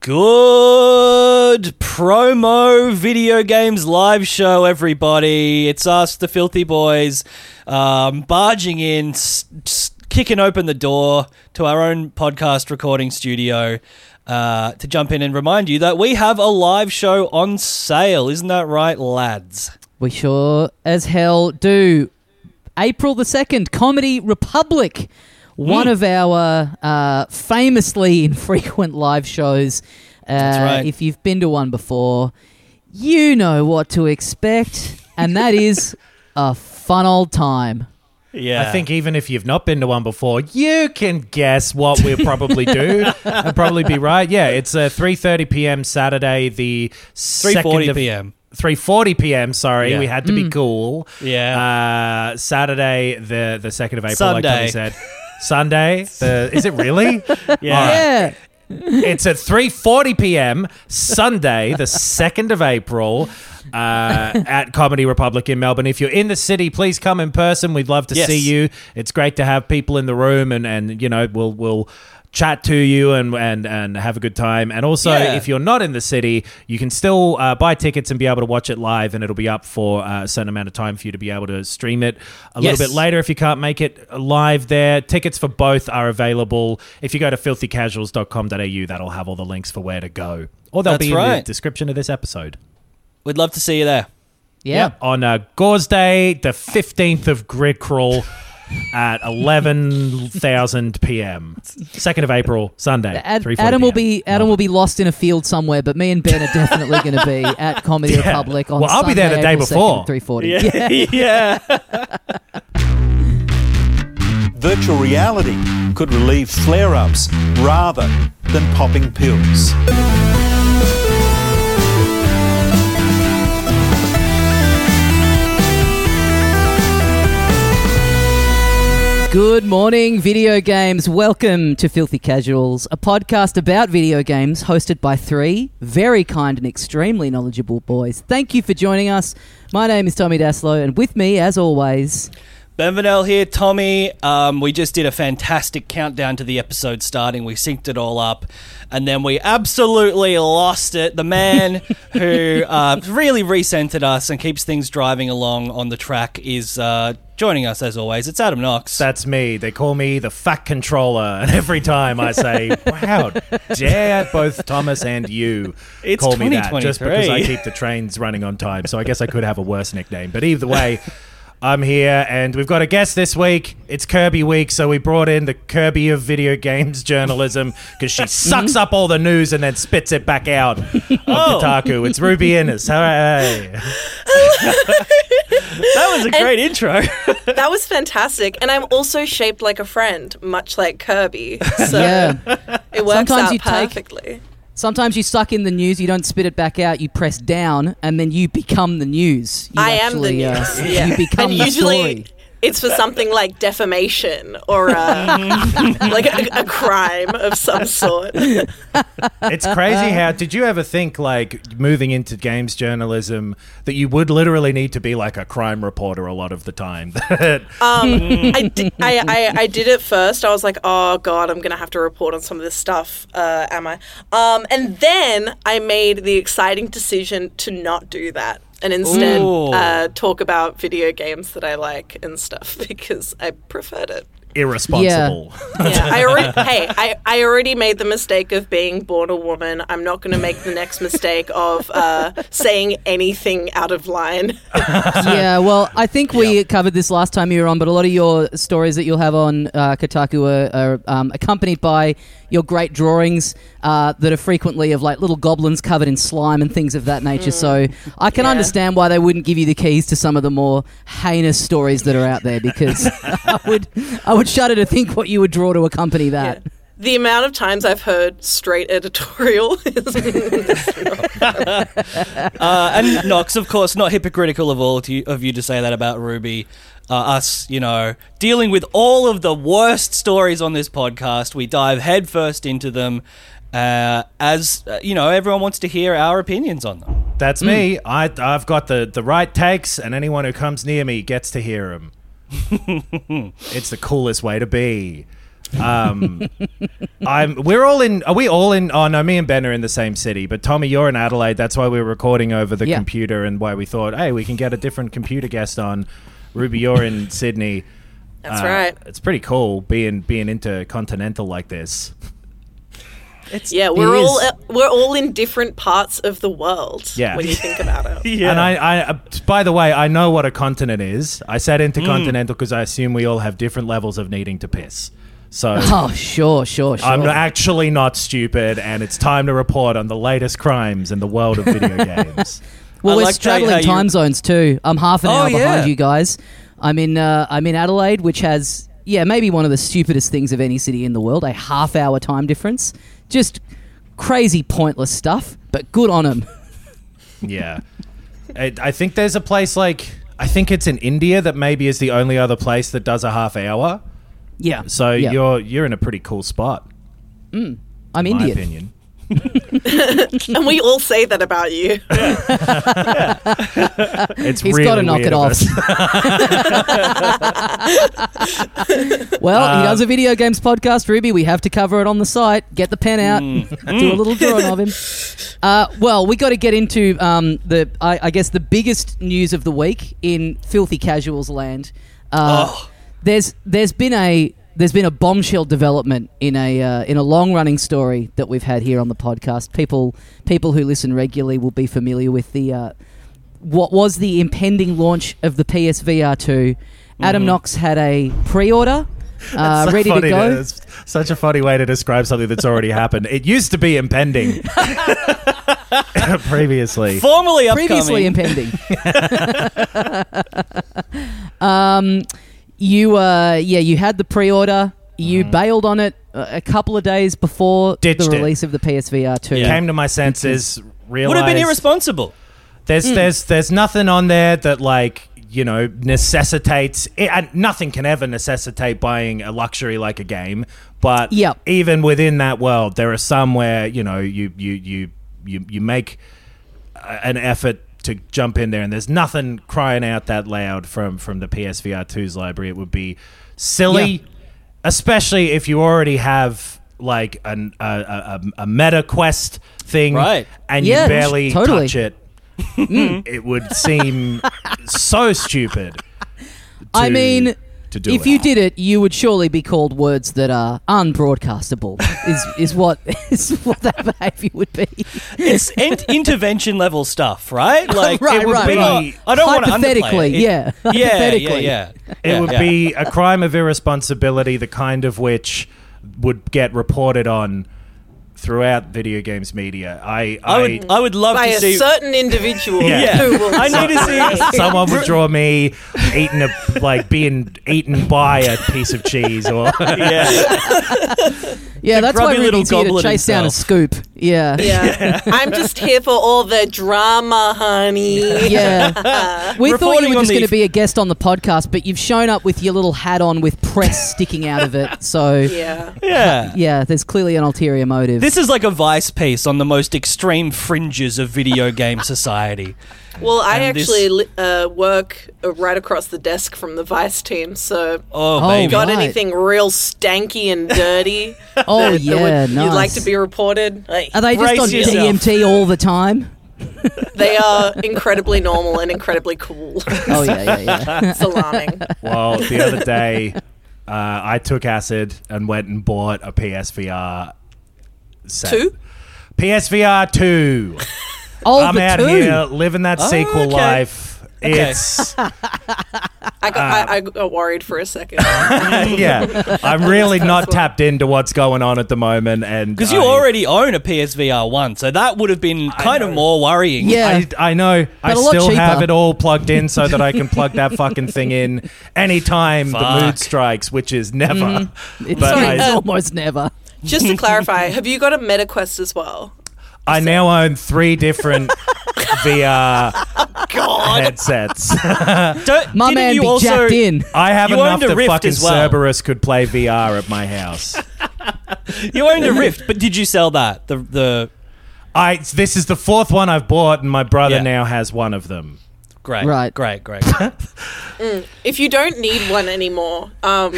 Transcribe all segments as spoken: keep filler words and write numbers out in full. Good promo video games live show, everybody. It's us, the Filthy Boys, um, barging in, st- st- kicking open the door to our own podcast recording studio. Uh, to jump in and remind you that we have a live show on sale. Isn't that right, lads? We sure as hell do. April the second, Comedy Republic, one mm. of our uh, famously infrequent live shows. Uh, That's right. If you've been to one before, you know what to expect, and that is a fun old time. Yeah. I think even if you've not been to one before, you can guess what we'll probably do and probably be right. Yeah, it's a three thirty p.m. Saturday, the three forty p.m. three forty p.m., sorry. Yeah. We had to mm. be cool. Yeah. Uh, Saturday, the, the second of April, Sunday. Like Tommy said. Sunday. The, is it really? Yeah. Yeah. Right. It's at three forty p.m. Sunday, the second of April. Uh, at Comedy Republic in Melbourne. If you're in the city, please come in person. We'd love to yes. see you. It's great to have people in the room, and, and you know, we'll we'll chat to you and and, and have a good time. And also, yeah. if you're not in the city, you can still uh, buy tickets and be able to watch it live, and it'll be up for uh, a certain amount of time for you to be able to stream it a yes. little bit later if you can't make it live there. Tickets for both are available. If you go to filthy casuals dot com dot a u, that'll have all the links for where to go. Or they'll That's be in right. the description of this episode. We'd love to see you there. Yeah. Yep. On uh, Gauze Day, the fifteenth of Grid Crawl at eleven thousand p.m. second of April, Sunday. Ad- Adam will be Adam will be lost in a field somewhere, but me and Ben are definitely going to be at Comedy yeah. Republic on Sunday. Well, I'll Sunday, be there the day before. three forty. Yeah. yeah. yeah. Virtual reality could relieve flare-ups rather than popping pills. Good morning, video games. Welcome to Filthy Casuals, a podcast about video games hosted by three very kind and extremely knowledgeable boys. Thank you for joining us. My name is Tommy Daslow, and with me, as always... Ben Vanell here, Tommy. Um, we just did a fantastic countdown to the episode starting. We synced it all up, and then we absolutely lost it. The man who uh, really recentered us and keeps things driving along on the track is... Uh, Joining us, as always, it's Adam Knox. That's me. They call me the Fat Controller. And every time I say, wow, dare both Thomas and you it's call me that. Just because I keep the trains running on time. So I guess I could have a worse nickname. But either way, I'm here and we've got a guest this week. It's Kirby week. So we brought in the Kirby of video games journalism because she sucks up all the news and then spits it back out on oh. Kotaku. It's Ruby Innes. Hooray. That was a great and intro. That was fantastic. And I'm also shaped like a friend, much like Kirby. So yeah. it works sometimes out you perfectly. Take, sometimes you suck in the news, you don't spit it back out, you press down, and then you become the news. You I actually, am the news. Uh, yeah. You become and the usually story. It's for something like defamation or a, like a, a crime of some sort. It's crazy how, did you ever think like moving into games journalism that you would literally need to be like a crime reporter a lot of the time? um, I, di- I, I, I did at first. I was like, oh God, I'm going to have to report on some of this stuff, uh, am I? Um, and then I made the exciting decision to not do that. And instead uh, talk about video games that I like and stuff because I preferred it. Irresponsible. Yeah. yeah. I already, hey, I, I already made the mistake of being born a woman. I'm not going to make the next mistake of uh, saying anything out of line. yeah, well, I think we yep. covered this last time you were on, but a lot of your stories that you'll have on uh, Kotaku are, are um, accompanied by your great drawings uh, that are frequently of like little goblins covered in slime and things of that nature. Mm. So I can yeah. understand why they wouldn't give you the keys to some of the more heinous stories that are out there because I would... I would shudder to think what you would draw to accompany that. Yeah. The amount of times I've heard straight editorial is uh, and Knox, of course, not hypocritical of all to, of you to say that about Ruby. Uh, us, you know, dealing with all of the worst stories on this podcast. We dive headfirst into them uh, as, uh, you know, everyone wants to hear our opinions on them. That's mm. me. I, I've got the, the right takes, and anyone who comes near me gets to hear them. It's the coolest way to be. um, I'm. We're all in. Are we all in? Oh no, me and Ben are in the same city. But Tommy, you're in Adelaide. That's why we were recording over the yeah. computer, and why we thought, hey, we can get a different computer guest on. Ruby, you're in Sydney. That's uh, right. It's pretty cool being being intercontinental like this. It's, yeah, we're all uh, we're all in different parts of the world. Yeah. When you think about it. Yeah. And I, I uh, by the way, I know what a continent is. I said intercontinental because mm. I assume we all have different levels of needing to piss. So oh, sure, sure, sure. I'm actually not stupid, and it's time to report on the latest crimes in the world of video games. Well, I we're like struggling time you... zones too. I'm half an oh, hour behind yeah. you guys. I'm in uh, I'm in Adelaide, which has, yeah, maybe one of the stupidest things of any city in the world, a half-hour time difference. Just crazy pointless stuff, but good on them. Yeah. I, I think there's a place like, I think it's in India that maybe is the only other place that does a half hour. Yeah. So yeah. you're you're in a pretty cool spot. Mm. I'm in Indian. My opinion. And we all say that about you. Yeah. Yeah. It's He's really got to knock it off. Well, um, he does a video games podcast, Ruby. We have to cover it on the site. Get the pen out. Mm. Do a little drawing of him. Uh, well, we got to get into um, the, I, I guess, the biggest news of the week in Filthy Casuals land. Uh, oh. There's there's been a there's been a bombshell development in a uh, in a long running story that we've had here on the podcast. People people who listen regularly will be familiar with the uh, what was the impending launch of the P S V R two. Adam mm-hmm. Knox had a pre-order uh, so ready to go. To, it's such a funny way to describe something that's already happened. It used to be impending. Previously, formerly upcoming. Previously impending. um. You, uh, yeah, you had the pre-order. You mm. bailed on it a couple of days before Ditched the release it. Of the P S V R two. Yeah. Came to my senses, realized... Would have been irresponsible. There's mm. there's, there's nothing on there that, like, you know, necessitates... It, uh, nothing can ever necessitate buying a luxury like a game. But yep. even within that world, there are some where, you know, you you you you, you make an effort to jump in there, and there's nothing crying out that loud from, from the P S V R two's library. It would be silly, yeah. especially if you already have like an, a, a, a Meta Quest thing, right. and yeah, you barely totally. touch it. Mm. It would seem so stupid. To, I mean, to do if it. you did it, you would surely be called words that are unbroadcastable. is is what is what that behaviour would be. It's ent- intervention level stuff, right? Like right, it would right, be. Right. I don't want to hypothetically, yeah, yeah, hypothetically. yeah, yeah. It yeah, would yeah. be a crime of irresponsibility, the kind of which would get reported on throughout video games media. I I, I would I would love by to a see certain individual. yeah. Who will I need to see someone would draw me eating a like being eaten by a piece of cheese or yeah. Yeah, that's why Ruby's here to chase himself. down a scoop. Yeah. yeah. yeah. I'm just here for all the drama, honey. Yeah. We thought you were just the... going to be a guest on the podcast, but you've shown up with your little hat on with press sticking out of it. So, yeah. Yeah. Yeah, there's clearly an ulterior motive. This is like a Vice piece on the most extreme fringes of video game society. Well, I and actually this... uh, work right across the desk from the Vice team, so oh, oh got right. anything real stanky and dirty oh, that, yeah, that would, nice. you'd like to be reported. Like, are they just on yourself. T M T all the time? They are incredibly normal and incredibly cool. Oh, yeah, yeah, yeah. It's alarming. Well, the other day, uh, I took acid and went and bought a P S V R set. Two? P S V R two. Oh, I'm out two. here living that oh, sequel okay. life. Okay. It's. I, got, uh, I, I got worried for a second. Yeah, I'm really not tapped into what's going on at the moment, and because you I, already own a P S V R one, so that would have been I kind know. of more worrying. Yeah, I, I know. But I still cheaper. have it all plugged in so that I can plug that fucking thing in anytime Fuck. the mood strikes, which is never. Mm-hmm. It's, but sorry, I, it's almost never. Just to clarify, have you got a Meta Quest as well? I so. now own three different V R God. headsets. Don't, my man you be also, jacked in. I have you enough that fucking well. Cerberus could play V R at my house. You owned a Rift, but did you sell that? The the I this is the fourth one I've bought, and my brother yeah. now has one of them. Great, right. great, great. great. Mm. If you don't need one anymore, um,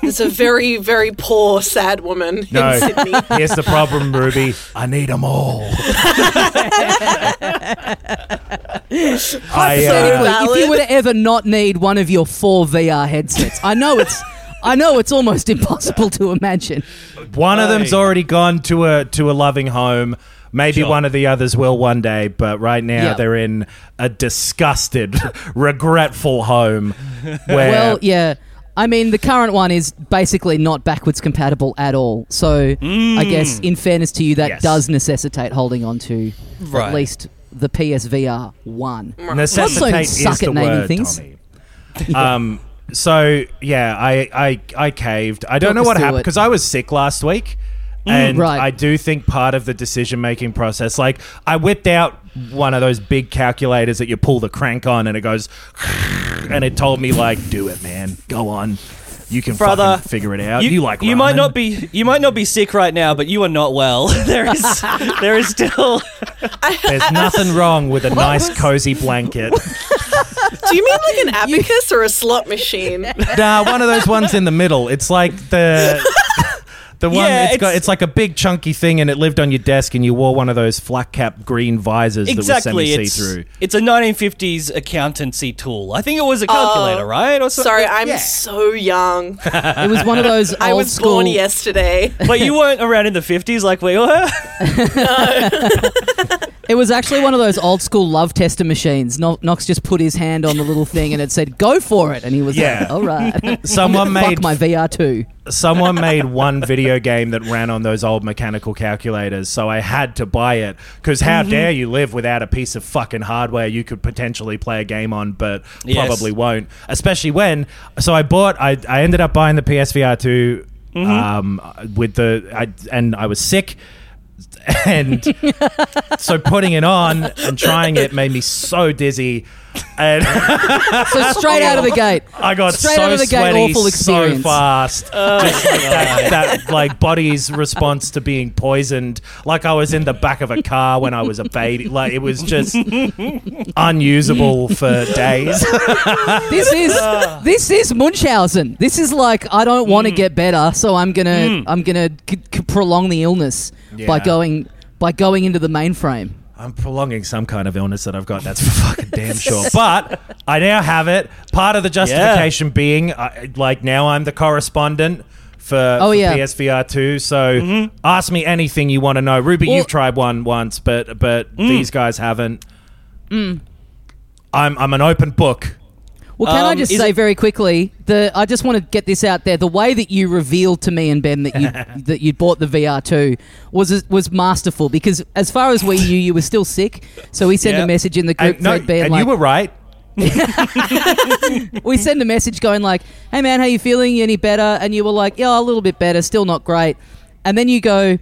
there's a very, very poor, sad woman no. in Sydney. Here's the problem, Ruby. I need them all. I, uh, if you were to ever not need one of your four V R headsets, I know it's, I know it's almost impossible to imagine. One of them's already gone to a to a loving home. Maybe sure. one of the others will one day, but right now yep. they're in a disgusted, regretful home. Where well, yeah. I mean, the current one is basically not backwards compatible at all. So mm. I guess, in fairness to you, that yes. does necessitate holding on to right. at least the P S V R one. Necessitate also, is suck the at naming word, things. Tommy. yeah. Um. So, yeah, I, I, I caved. I don't Talk know what happened because I was sick last week. And right. I do think part of the decision-making process, like I whipped out one of those big calculators that you pull the crank on and it goes, and it told me like, do it, man, go on. You can Brother, fucking figure it out. You, you like ramen. You might not be you might not be sick right now, but you are not well. There is there is still there's nothing wrong with a what nice was... cozy blanket. Do you mean like an abacus you... or a slot machine? Nah, one of those ones in the middle. It's like the the one yeah, it's, it's got it's like a big chunky thing and it lived on your desk and you wore one of those flat cap green visors exactly, that was semi-see-through. It's, it's a nineteen fifties accountancy tool. I think it was a calculator, oh, right? Or something. Sorry, I'm yeah. so young. It was one of those old I was school... born yesterday. But you weren't around in the fifties like we were? No. It was actually one of those old school love tester machines. Knox just put his hand on the little thing and it said, go for it. And he was yeah. like, all right. Someone made... Fuck my V R two. Someone made one video game that ran on those old mechanical calculators, so I had to buy it because how mm-hmm. dare you live without a piece of fucking hardware you could potentially play a game on but yes. probably won't, especially when... So I bought... I, I ended up buying the P S V R two mm-hmm. um, with the... I, and I was sick. And so putting it on and trying it made me so dizzy. And so straight out of the gate, I got straight so out of the sweaty, gate, awful experience. So fast, oh, just like that, that like body's response to being poisoned. Like I was in the back of a car when I was a baby. Like it was just unusable for days. This is this is Munchausen. This is like I don't want to mm. get better, so I'm gonna mm. I'm gonna c- c- prolong the illness yeah. by going by going into the mainframe. I'm prolonging some kind of illness that I've got, that's for fucking damn sure. But I now have it. Part of the justification yeah. being, I, like, now I'm the correspondent for, oh, for yeah. P S V R two. So mm-hmm. ask me anything you want to know. Ruby, well, you've tried one once, but but mm. these guys haven't. Mm. I'm I'm an open book. Well, can um, I just say it- very quickly, the I just want to get this out there. The way that you revealed to me and Ben that you that you bought the V R two was was masterful because as far as we knew, you were still sick. So we sent yep. a message in the group. And, no, Ben, and like, you were right. We sent a message going like, hey, man, how you feeling? You any better? And you were like, yeah, a little bit better. Still not great. And then you go,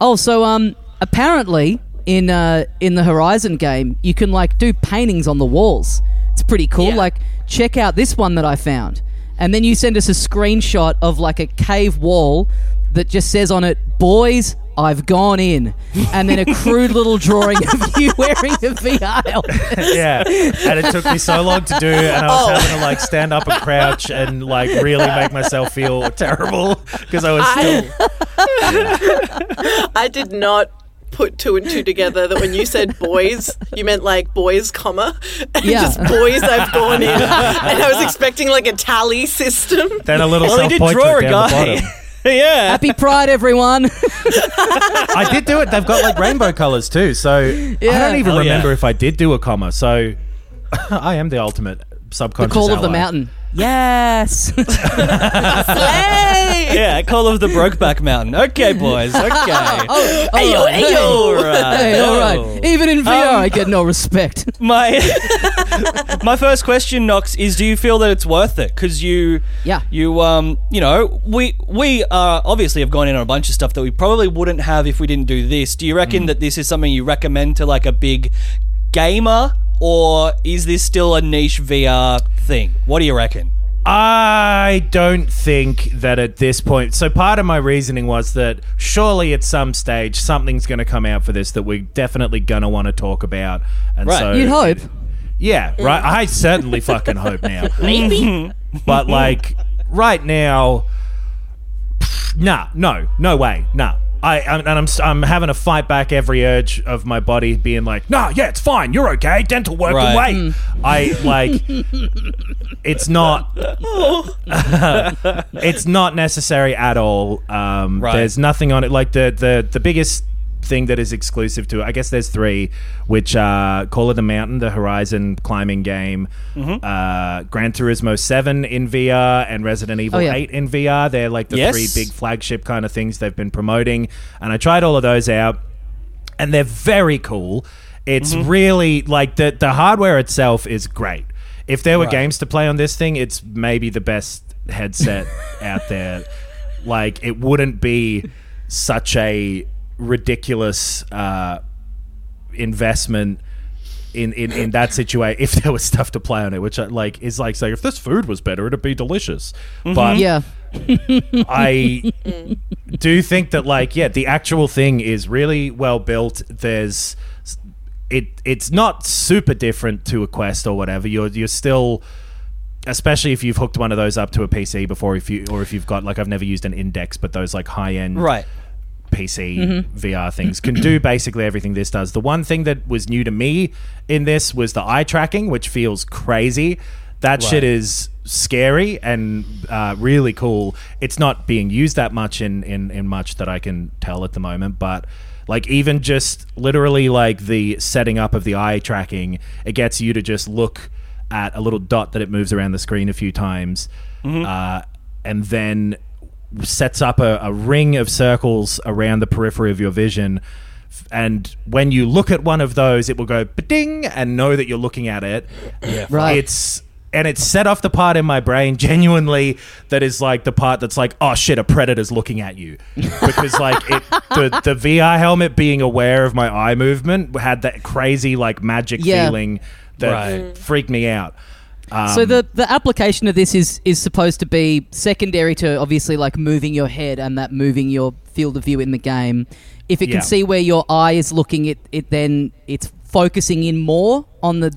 oh, so um, apparently in uh, in the Horizon game, you can like do paintings on the walls. It's pretty cool. Yeah. Like, check out this one that I found. And then you send us a screenshot of like a cave wall that just says on it, boys, I've gone in. And then a crude little drawing of you wearing a V R helmet. Yeah. And it took me so long to do, and I was oh. having to like stand up and crouch and like really make myself feel terrible because I was still. I, I did not put two and two together that when you said boys, you meant like boys, comma, and yeah. just boys I've gone in. And I was expecting like a tally system. Then a little well, self-portrait draw a down guy. The bottom. Yeah. Happy Pride, everyone. I did do it. They've got like rainbow colours too. So yeah. I don't even oh, remember yeah. if I did do a comma. So I am the ultimate subconscious The Call ally. Of the Mountain. Yes. Slay! Yay! Yeah, Call of the Brokeback Mountain. Okay, boys. Okay. Oh, hey, yo, hey, yo. Hey, all right. Even in V R, um, I get no respect. My my first question, Knox, is: do you feel that it's worth it? Because you, yeah, you, um, you know, we we uh, obviously have gone in on a bunch of stuff that we probably wouldn't have if we didn't do this. Do you reckon mm. that this is something you recommend to like a big gamer, or is this still a niche V R thing? What do you reckon? I don't think that at this point... So part of my reasoning was that surely at some stage something's going to come out for this that we're definitely going to want to talk about. And right. So, you'd hope. Yeah, right. I certainly fucking hope now. Maybe. But like right now... Nah, no, no way, nah. I I'm, and I'm I'm having to fight back every urge of my body being like, no, yeah, it's fine, you're okay, dental work right. away. Mm. I like, it's not, it's not necessary at all. Um, right. There's nothing on it. Like the the the biggest thing that is exclusive to it, I guess there's three, which are Call of the Mountain, the Horizon climbing game, mm-hmm. uh, Gran Turismo seven in V R, and Resident Evil oh, yeah. eight in V R. They're like the yes. three big flagship kind of things they've been promoting, and I tried all of those out, and they're very cool. It's mm-hmm. really like the the hardware itself is great. If there were right. games to play on this thing, it's maybe the best headset out there. Like it wouldn't be such a ridiculous uh, investment in, in, in that situation if there was stuff to play on it, which I, like is like saying if this food was better, it'd be delicious. Mm-hmm. But yeah, I do think that like yeah, the actual thing is really well built. There's it. It's not super different to a Quest or whatever. You're you're still. Especially if you've hooked one of those up to a P C before, if you or if you've got like I've never used an Index, but those like high end right. P C mm-hmm. V R things can do basically everything this does. The one thing that was new to me in this was the eye tracking, which feels crazy. That right. shit is scary and uh, really cool. It's not being used that much in, in, in much that I can tell at the moment, but like even just literally like the setting up of the eye tracking, it gets you to just look at a little dot that it moves around the screen a few times mm-hmm. uh, and then sets up a, a ring of circles around the periphery of your vision, and when you look at one of those it will go ba-ding and know that you're looking at it. Yeah, right. It's and it's set off the part in my brain genuinely that is like the part that's like, oh shit, a predator's looking at you, because like it, the, the V R helmet being aware of my eye movement had that crazy like magic yeah. feeling that right. freaked me out. Um, so the, the application of this is, is supposed to be secondary to obviously like moving your head and that moving your field of view in the game. If it yeah. can see where your eye is looking, it, it then it's focusing in more on the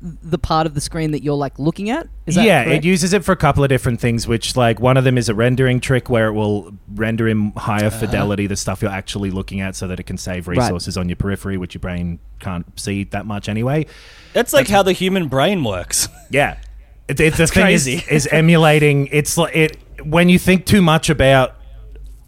the part of the screen that you're like looking at. Is that yeah, correct? It uses it for a couple of different things, which like one of them is a rendering trick where it will render in higher uh, fidelity the stuff you're actually looking at so that it can save resources right. on your periphery, which your brain can't see that much anyway. That's like That's, how the human brain works. Yeah. It, it, the thing crazy. Is, is emulating. It's like it when you think too much about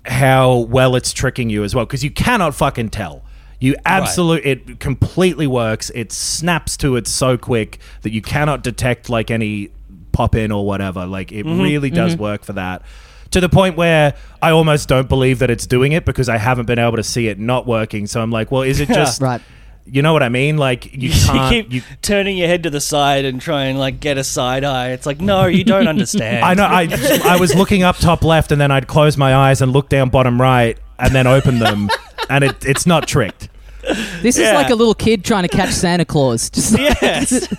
how well it's tricking you as well, because you cannot fucking tell. You absolutely, right. it completely works. It snaps to it so quick that you cannot detect like any pop in or whatever. Like it mm-hmm, really does mm-hmm. work for that, to the point where I almost don't believe that it's doing it because I haven't been able to see it not working. So I'm like, well, is it just, right. you know what I mean? Like you can't. You keep you, turning your head to the side and trying like get a side eye. It's like, no, you don't understand. I know. I, I was looking up top left and then I'd close my eyes and look down bottom right and then open them and it, it's not tricked. This yeah. is like a little kid trying to catch Santa Claus, just like yes.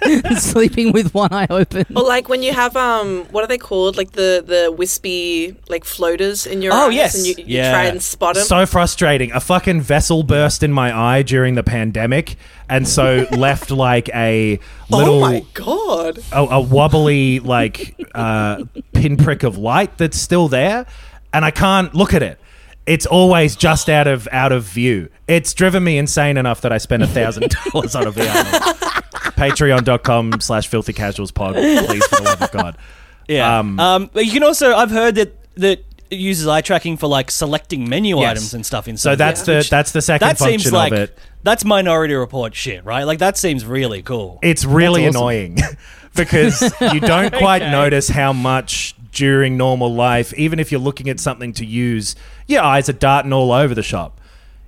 sleeping with one eye open. Or like when you have um, what are they called? Like the, the wispy like floaters in your oh, eyes, yes. and you, yeah. you try and spot them. So frustrating! A fucking vessel burst in my eye during the pandemic, and so left like a little oh my god, a, a wobbly like uh, pinprick of light that's still there, and I can't look at it. It's always just out of out of view. It's driven me insane enough that I spent one thousand dollars on a V R. Patreon.com slash Filthy Casuals pod, please, for the love of God. Yeah. Um, um, but you can also, I've heard that, that it uses eye tracking for like selecting menu yes. items and stuff inside. So that's, yeah. the, that's the second that function seems like, of it. That's Minority Report shit, right? Like that seems really cool. It's really awesome. Annoying because you don't quite okay. notice how much during normal life, even if you're looking at something to use, your eyes are darting all over the shop.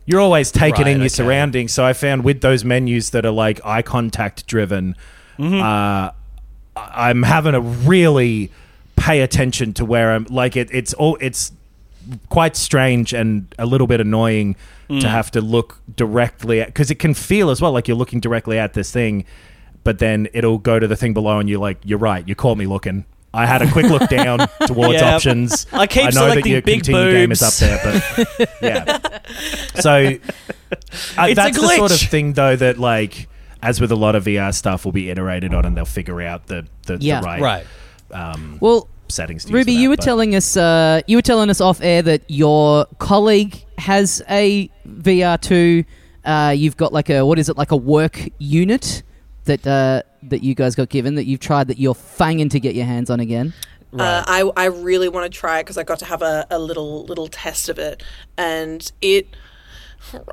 You're always taking right, in your okay. surroundings. So I found with those menus that are like eye contact driven, mm-hmm. uh, I'm having to really pay attention to where I'm. Like it, it's all it's quite strange and a little bit annoying mm. to have to look directly at, because it can feel as well like you're looking directly at this thing, but then it'll go to the thing below and you're like, you're right, you caught me looking. I had a quick look down towards yeah. options. I keep I know selecting that your big boobs. Game is up there, but yeah. So uh, that's the sort of thing, though, that like, as with a lot of V R stuff, will be iterated on, and they'll figure out the the, yeah. the right right um, well settings. To Ruby, use that, you were but. telling us uh, you were telling us off air that your colleague has a V R two. Uh, you've got like a what is it like a work unit that. Uh, that you guys got given that you've tried that you're fanging to get your hands on again? Right. Uh, I I really want to try it because I got to have a, a little little test of it, and it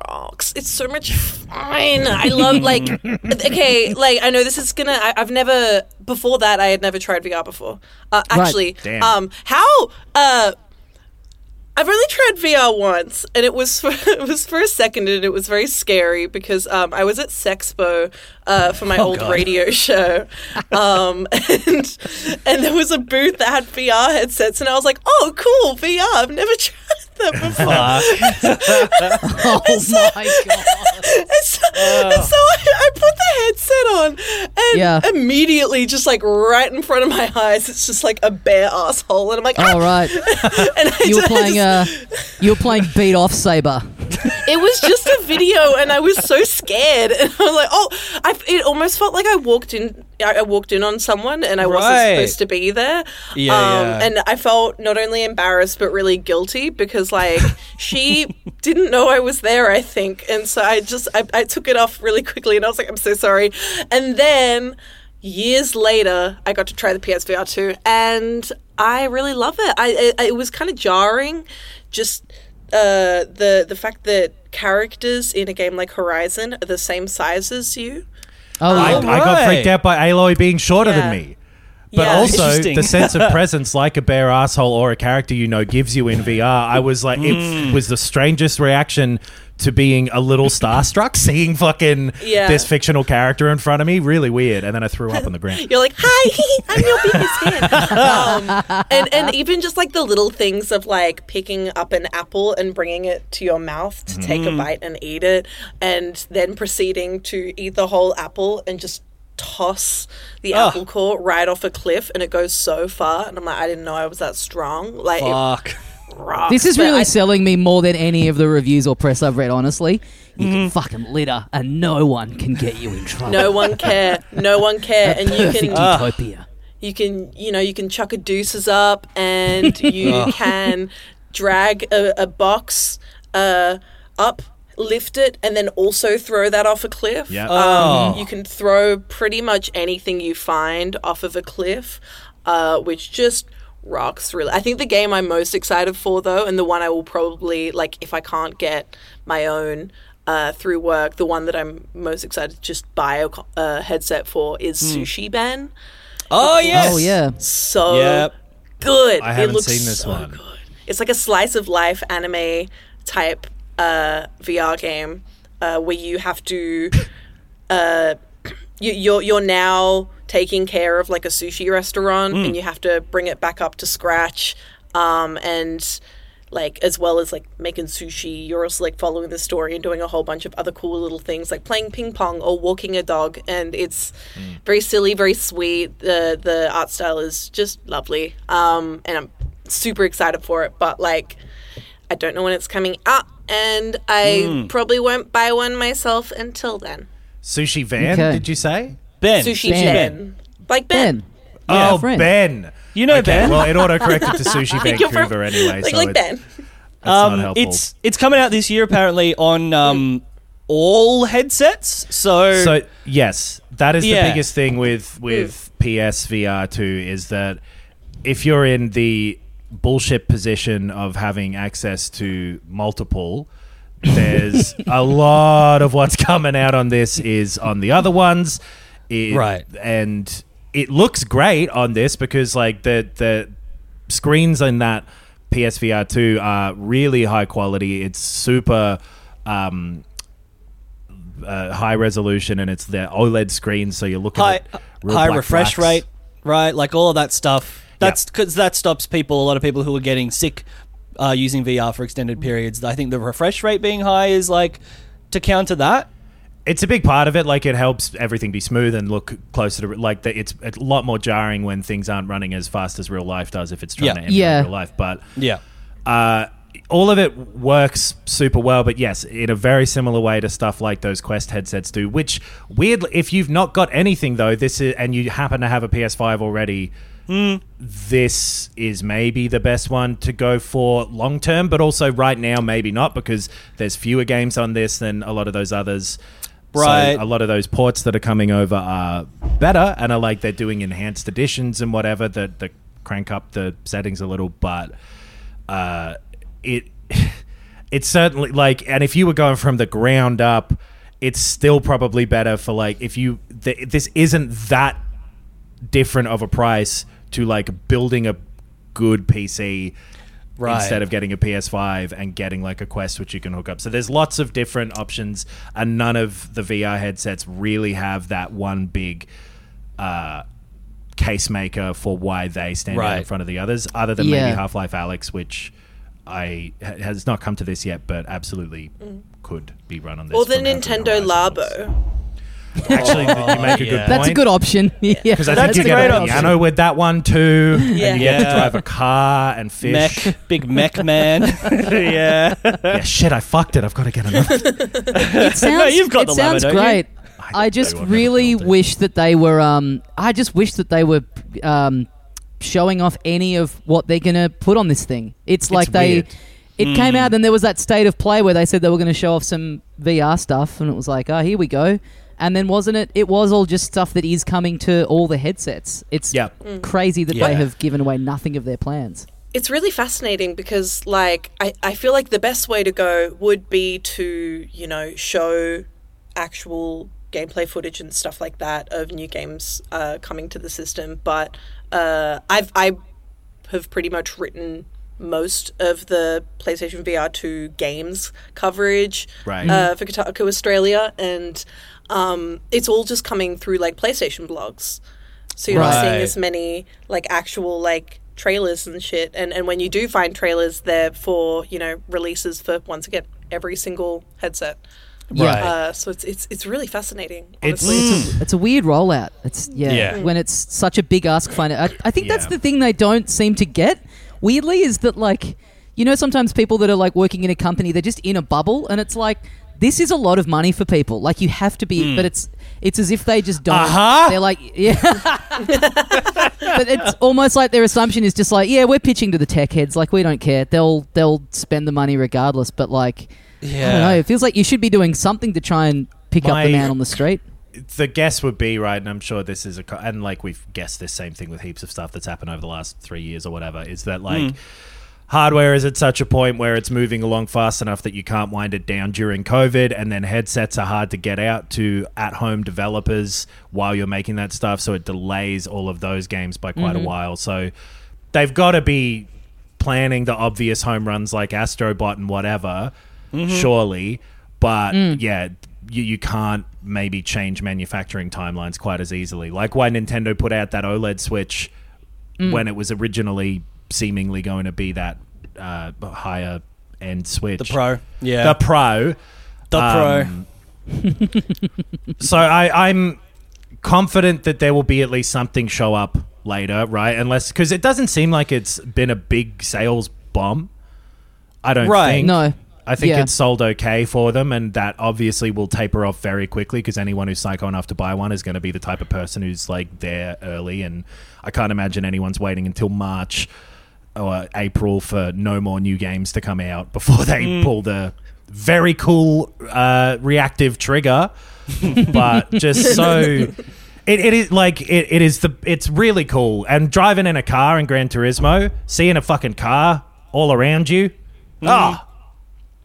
rocks. It's so much fun. I love like okay like I know this is gonna I, I've never before that I had never tried V R before. Uh, actually, right. um how uh. I've only tried V R once, and it was for, it was for a second, and it was very scary because um, I was at Sexpo uh, for my oh old God. radio show, um, and and there was a booth that had V R headsets, and I was like, "Oh, cool, V R! I've never tried that before." oh so, my God! And so, oh. and so I, I put the headset on, and yeah. immediately, just like right in front of my eyes, it's just like a bare asshole, and I'm like, "All oh, ah! right," and I you were playing. Uh, you were playing Beat Off Saber. It was just a video, and I was so scared. And I was like, "Oh, I, it almost felt like I walked in. I walked in on someone, and I right. wasn't supposed to be there." Yeah, um, yeah, and I felt not only embarrassed but really guilty because, like, she didn't know I was there, I think, and so I just I, I took it off really quickly, and I was like, "I'm so sorry." And then years later, I got to try the P S V R two, and I really love it. I, I it was kind of jarring, just uh, the the fact that characters in a game like Horizon are the same size as you. Oh, I, right. I got freaked out by Aloy being shorter yeah. than me, but yeah. also the sense of presence, like a bare asshole or a character you know gives you in V R. I was like, mm. it was the strangest reaction to being a little starstruck, seeing fucking yeah. this fictional character in front of me. Really weird. And then I threw up on the ground. You're like, hi, I'm your biggest fan. Um, and, and even just like the little things of like picking up an apple and bringing it to your mouth to take mm. a bite and eat it, and then proceeding to eat the whole apple and just toss the oh. apple core right off a cliff, and it goes so far. And I'm like, I didn't know I was that strong. Like, fuck. It, Rocks, this is really I, selling me more than any of the reviews or press I've read, honestly. You mm. can fucking litter and no one can get you in trouble. No one care. No one care. A and perfect you can utopia. You can, you know, you can chuck a deuces up, and you oh. can drag a, a box uh, up, lift it, and then also throw that off a cliff. Yep. Um, oh. You can throw pretty much anything you find off of a cliff, uh, which just rocks. Really, I think the game I'm most excited for, though, and the one I will probably like if I can't get my own uh through work, the one that I'm most excited to just buy a uh, headset for is mm. Sushi Ben. Oh yes, oh yeah, so yep. good. I haven't it looks seen this so one. Good. It's like a slice of life anime type uh V R game uh where you have to uh you, you're you're now taking care of like a sushi restaurant mm. and you have to bring it back up to scratch, um, and like as well as like making sushi, you're also like following the story and doing a whole bunch of other cool little things like playing ping pong or walking a dog, and it's mm. very silly, very sweet. The the art style is just lovely, um, and I'm super excited for it, but like I don't know when it's coming out, and I mm. probably won't buy one myself until then. Sushi Van, okay. did you say? Ben. Sushi Ben. Ben. Like Ben. Ben. Yeah, oh, friend. Ben. You know okay, Ben. Well, it auto-corrected to Sushi Vancouver from, anyway. Like, so like it's, Ben. That's um, not helpful. It's, it's coming out this year, apparently, on um, all headsets. So, so yes, that is yeah. the biggest thing with, with P S V R two is that if you're in the bullshit position of having access to multiple, there's a lot of what's coming out on this is on the other ones. It, right, and it looks great on this because like the the screens in that P S V R two are really high quality. It's super um, uh, high resolution, and it's the OLED screen, so you're looking high, at real high refresh blacks. rate, right? Like all of that stuff. That's because that stops people. A lot of people who are getting sick uh, using V R for extended periods. I think the refresh rate being high is like to counter that. It's a big part of it. Like it helps everything be smooth and look closer to like that. It's a lot more jarring when things aren't running as fast as real life does if it's trying yeah. to emulate yeah. real life. But yeah, uh, all of it works super well. But yes, in a very similar way to stuff like those Quest headsets do. Which weirdly, if you've not got anything though, this is, and you happen to have a P S five already. Mm. This is maybe the best one to go for long term, but also right now maybe not, because there's fewer games on this than a lot of those others. Right. So a lot of those ports that are coming over are better and are like they're doing enhanced editions and whatever that, that crank up the settings a little, but uh, it it's certainly like, and if you were going from the ground up, it's still probably better for like if you th- this isn't that different of a price to like building a good P C right. instead of getting a P S five and getting like a Quest which you can hook up. So there's lots of different options, and none of the V R headsets really have that one big uh, case maker for why they stand right. out in front of the others, other than yeah. maybe Half-Life: Alyx, which I has not come to this yet, but absolutely mm. could be run on this. Or the Nintendo Labo. Actually, oh, you make a yeah. good point. That's a good option. Because yeah. I think you get a piano option. With that one too. Yeah. And you yeah. get to drive a car and fish. Mech, big mech man. yeah. Yeah, shit, I fucked it. I've got to get another. It sounds, no, you've got it the sounds Labo, great. You? I, I just really wish that they were... Um, I just wish that they were um, showing off any of what they're going to put on this thing. It's like it's they... Weird. It mm. came out and there was that state of play where they said they were going to show off some V R stuff, and it was like, oh, here we go. And then wasn't it, it was all just stuff that is coming to all the headsets. It's yep. mm. crazy that yeah. they have given away nothing of their plans. It's really fascinating because, like, I, I feel like the best way to go would be to, you know, show actual gameplay footage and stuff like that of new games uh, coming to the system. But uh, I've, I have pretty much written most of the PlayStation V R two games coverage right. uh, for Kotaku Australia, and... Um, it's all just coming through like PlayStation blogs, so you're right. not seeing as many like actual like trailers and shit. And and when you do find trailers, they're for, you know, releases for once again every single headset. Right. Uh, so it's it's it's really fascinating. Honestly. It's it's a, it's a weird rollout. It's yeah, yeah. when it's such a big ask. Find it. I, I think yeah. that's the thing they don't seem to get. Weirdly, is that like, you know, sometimes people that are like working in a company, they're just in a bubble, and it's like. This is a lot of money for people. Like, you have to be... Mm. But it's it's as if they just don't. Uh-huh. They're like... yeah. But it's almost like their assumption is just like, yeah, we're pitching to the tech heads. Like, we don't care. They'll they'll spend the money regardless. But, like... Yeah. I don't know. It feels like you should be doing something to try and pick My, up the man on the street. The guess would be, right, and I'm sure this is a... And, like, we've guessed this same thing with heaps of stuff that's happened over the last three years or whatever, is that, like... Mm. Hardware is at such a point where it's moving along fast enough that you can't wind it down during COVID, and then headsets are hard to get out to at-home developers while you're making that stuff, so it delays all of those games by quite mm-hmm. a while. So they've got to be planning the obvious home runs like Astro Bot and whatever, mm-hmm. surely, but mm. yeah... You, you can't maybe change manufacturing timelines quite as easily. Like why Nintendo put out that OLED Switch mm. when it was originally... seemingly going to be that uh, higher end Switch. The Pro. Yeah. The Pro. The um, Pro. So I, I'm confident that there will be at least something show up later, right? Unless, because it doesn't seem like it's been a big sales bomb. I don't right. think. No. I think yeah. it's sold okay for them, and that obviously will taper off very quickly because anyone who's psycho enough to buy one is going to be the type of person who's like there early, and I can't imagine anyone's waiting until March or April for no more new games to come out before they mm. pull the very cool uh, reactive trigger. But just so... It, it is like it, it is the it's really cool, and driving in a car in Gran Turismo, seeing a fucking car all around you. Mm. Oh,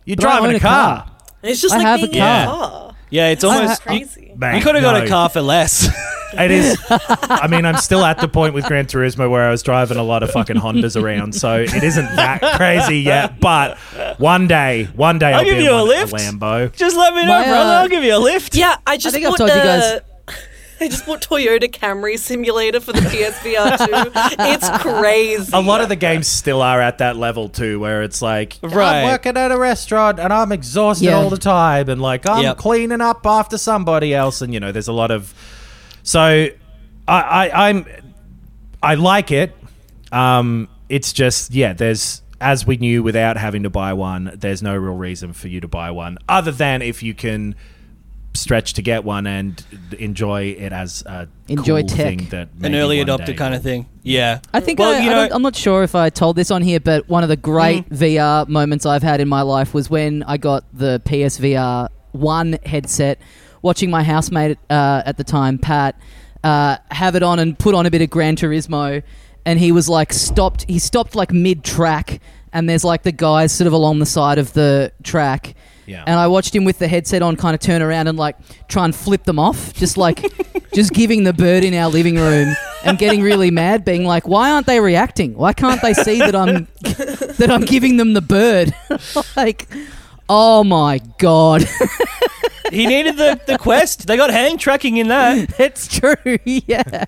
you're but driving a, a car. car. It's just I like being a car. Yeah, yeah it's almost... Ha- crazy. You, you could have got no. a car for less. It is. I mean, I'm still at the point with Gran Turismo where I was driving a lot of fucking Hondas around, so it isn't that crazy yet. But one day, one day I'll, I'll give be you a, a lift. A Lambo. Just let me know, My, uh, brother. I'll give you a lift. Yeah, I just I think I've told uh, you guys. I just bought Toyota Camry Simulator for the P S V R two. It's crazy. A lot of the games still are at that level too, where it's like, right. I'm working at a restaurant and I'm exhausted yeah. all the time, and like I'm yep. cleaning up after somebody else, and you know, there's a lot of. So, I, I I'm I like it. Um, it's just yeah, there's. As we knew, without having to buy one, there's no real reason for you to buy one other than if you can. Stretch to get one and enjoy it as a enjoy cool tech. Thing that an early adopter kind of thing. Yeah, I think well, I, you know, I I'm not sure if I told this on here, but one of the great mm. V R moments I've had in my life was when I got the P S V R one headset. Watching my housemate uh, at the time, Pat, uh, have it on and put on a bit of Gran Turismo, and he was like stopped. He stopped like mid track, and there's like the guys sort of along the side of the track. Yeah. And I watched him with the headset on kind of turn around and like try and flip them off. Just like, just giving the bird in our living room and getting really mad, being like, why aren't they reacting? Why can't they see that I'm that I'm giving them the bird? Like, oh my God. He needed the, the Quest. They got hand tracking in that. That's true, yeah.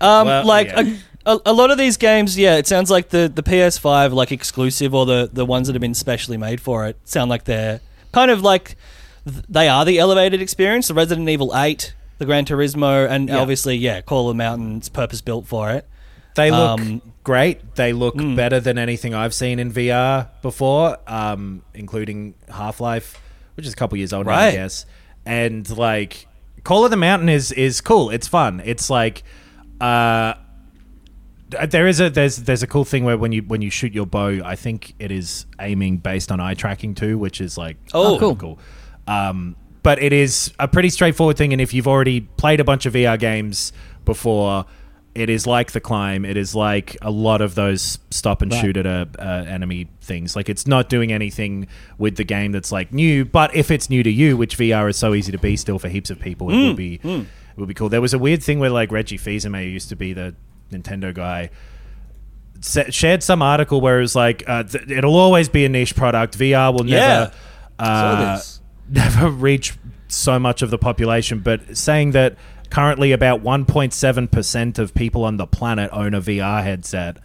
Um, well, like... Yeah. A, A, a lot of these games, yeah, it sounds like the, the P S five like exclusive or the, the ones that have been specially made for it sound like they're kind of like th- they are the elevated experience, the Resident Evil eight, the Gran Turismo, and yeah. obviously, yeah, Call of the Mountain's purpose-built for it. They look um, great. They look mm. better than anything I've seen in V R before, um, including Half-Life, which is a couple years old right. now, I guess. And like Call of the Mountain is, is cool. It's fun. It's like... uh. There is a there's there's a cool thing where when you when you shoot your bow, I think it is aiming based on eye tracking too, which is like oh, oh cool. cool. Um, but it is a pretty straightforward thing, and if you've already played a bunch of V R games before, it is like The Climb. It is like a lot of those stop and right. shoot at a, a enemy things. Like it's not doing anything with the game that's like new. But if it's new to you, which V R is so easy to be still for heaps of people, mm. it will be mm. it will be cool. There was a weird thing where like Reggie Fils-Aimé used to be the Nintendo guy shared some article where it was like uh, th- it'll always be a niche product. V R will never yeah. uh, never reach so much of the population, but saying that currently about one point seven percent of people on the planet own a V R headset,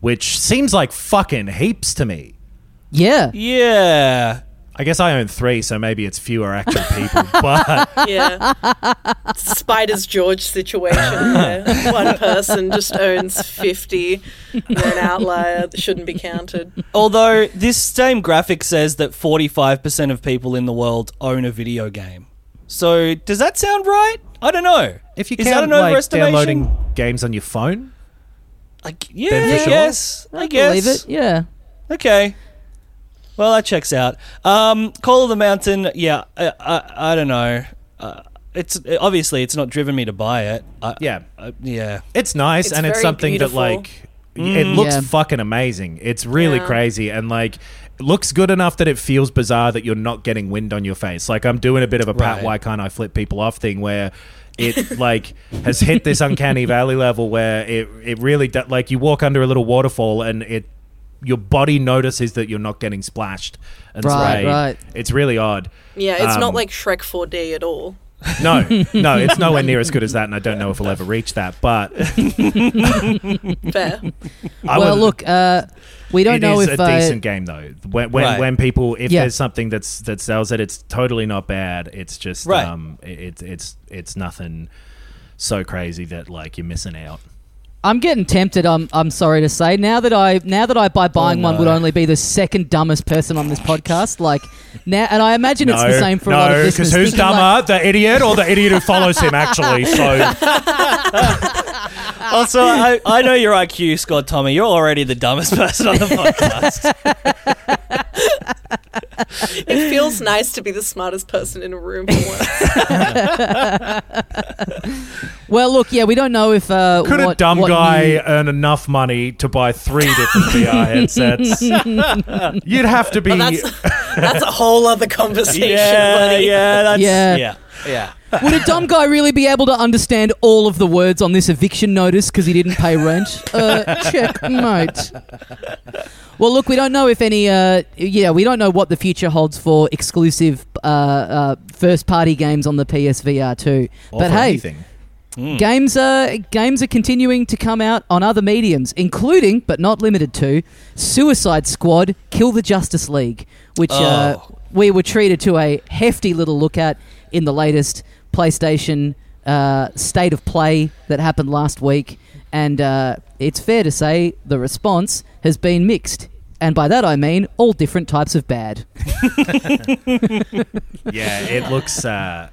which seems like fucking heaps to me. Yeah. Yeah. I guess I own three, so maybe it's fewer actual people. But yeah, it's a Spider's George situation where one person just owns fifty. They're an outlier that shouldn't be counted. Although this same graphic says that forty-five percent of people in the world own a video game. So does that sound right? I don't know. If you Is count like downloading games on your phone, I, yeah, yeah sure. yes, I, I guess. Believe it. Yeah. Okay. Well, that checks out. Um, Call of the Mountain, yeah, I, I, I don't know. Uh, it's obviously it's not driven me to buy it. I, yeah, I, yeah, it's nice it's and it's something beautiful. That like mm. it looks yeah. fucking amazing. It's really yeah. crazy and like it looks good enough that it feels bizarre that you're not getting wind on your face. Like I'm doing a bit of a Pat, right. why can't I flip people off thing where it like has hit this uncanny valley level where it it really do- like you walk under a little waterfall and it. Your body notices that you're not getting splashed and right, sprayed. Right. It's really odd. Yeah, it's um, not like Shrek four D at all. No, no, it's nowhere near as good as that, and I don't know if we'll ever reach that, but... Fair. I well, would, look, uh, we don't know if... It is a I... decent game, though. When when, right. when people... If yeah. there's something that's that sells it, it's totally not bad. It's just... Right. Um, it, it's it's nothing so crazy that, like, you're missing out. I'm getting tempted. I'm. I'm sorry to say. Now that I. Now that I by buying oh, no. one would only be the second dumbest person on this podcast. Like now, and I imagine no, it's the same for no, a lot of listeners. No, because who's dumber, like- the idiot or the idiot who follows him? Actually, so. Also, I, I know your I Q score, Tommy. You're already the dumbest person on the podcast. It feels nice to be the smartest person in a room for once. Well, look, yeah, we don't know if... Uh, Could what, a dumb guy you... earn enough money to buy three different V R headsets? You'd have to be... Well, that's, that's a whole other conversation, yeah, buddy. Yeah, that's... Yeah. yeah. Yeah. Would a dumb guy really be able to understand all of the words on this eviction notice because he didn't pay rent? Uh, checkmate. Well, look, we don't know if any... Uh, yeah, we don't know what the future holds for exclusive uh, uh, first-party games on the P S V R two. Or but hey, anything. Mm. Games are games are continuing to come out on other mediums, including, but not limited to, Suicide Squad, Kill the Justice League, which oh. uh, we were treated to a hefty little look at in the latest PlayStation uh, State of Play that happened last week. And uh, it's fair to say the response has been mixed. And by that I mean all different types of bad. Yeah, it looks... Uh,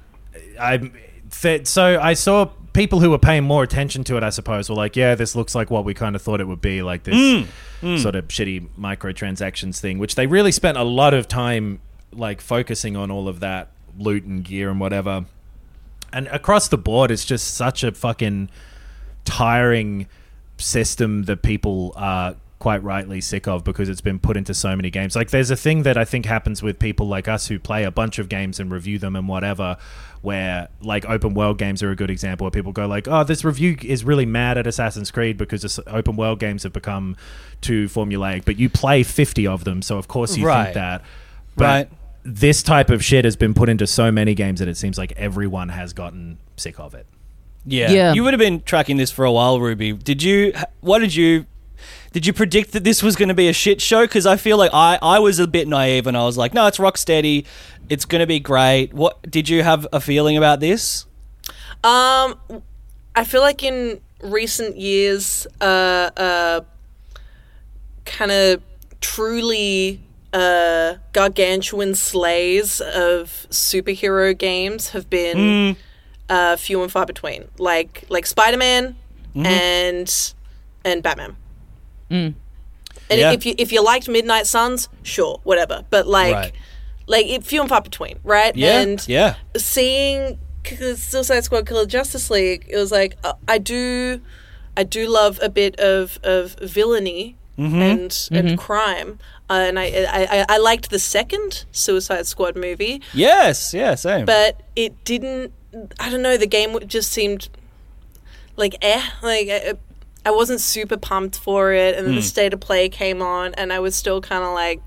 I'm th- so I saw... people who were paying more attention to it, I suppose, were like, yeah, this looks like what we kind of thought it would be, like this mm, mm. sort of shitty microtransactions thing, which they really spent a lot of time like focusing on all of that loot and gear and whatever. And across the board, it's just such a fucking tiring system that people are quite rightly sick of because it's been put into so many games. Like there's a thing that I think happens with people like us who play a bunch of games and review them and whatever, where like open world games are a good example where people go like, oh, this review is really mad at Assassin's Creed because open world games have become too formulaic, but you play fifty of them, so of course you right. think that. But right. this type of shit has been put into so many games that it seems like everyone has gotten sick of it. Yeah. yeah. You would have been tracking this for a while, Ruby. Did you, what did you, did you predict that this was going to be a shit show? Because I feel like I, I was a bit naive and I was like, no, it's Rocksteady. It's going to be great. What did you have a feeling about this? Um, I feel like in recent years, uh, uh, kind of truly uh, gargantuan slays of superhero games have been mm. uh, few and far between. Like like Spider-Man mm-hmm. and and Batman. Mm. And yeah. if you if you liked Midnight Suns, sure, whatever. But like, right. like it few and far between, right? Yeah, and yeah. seeing Suicide Squad, Kill the Justice League, it was like uh, I do, I do love a bit of of villainy mm-hmm. and mm-hmm. and crime, uh, and I, I I liked the second Suicide Squad movie. Yes, yeah, same. But it didn't. I don't know. The game just seemed like eh, like. Uh, I wasn't super pumped for it, and then mm. the state of play came on, and I was still kind of like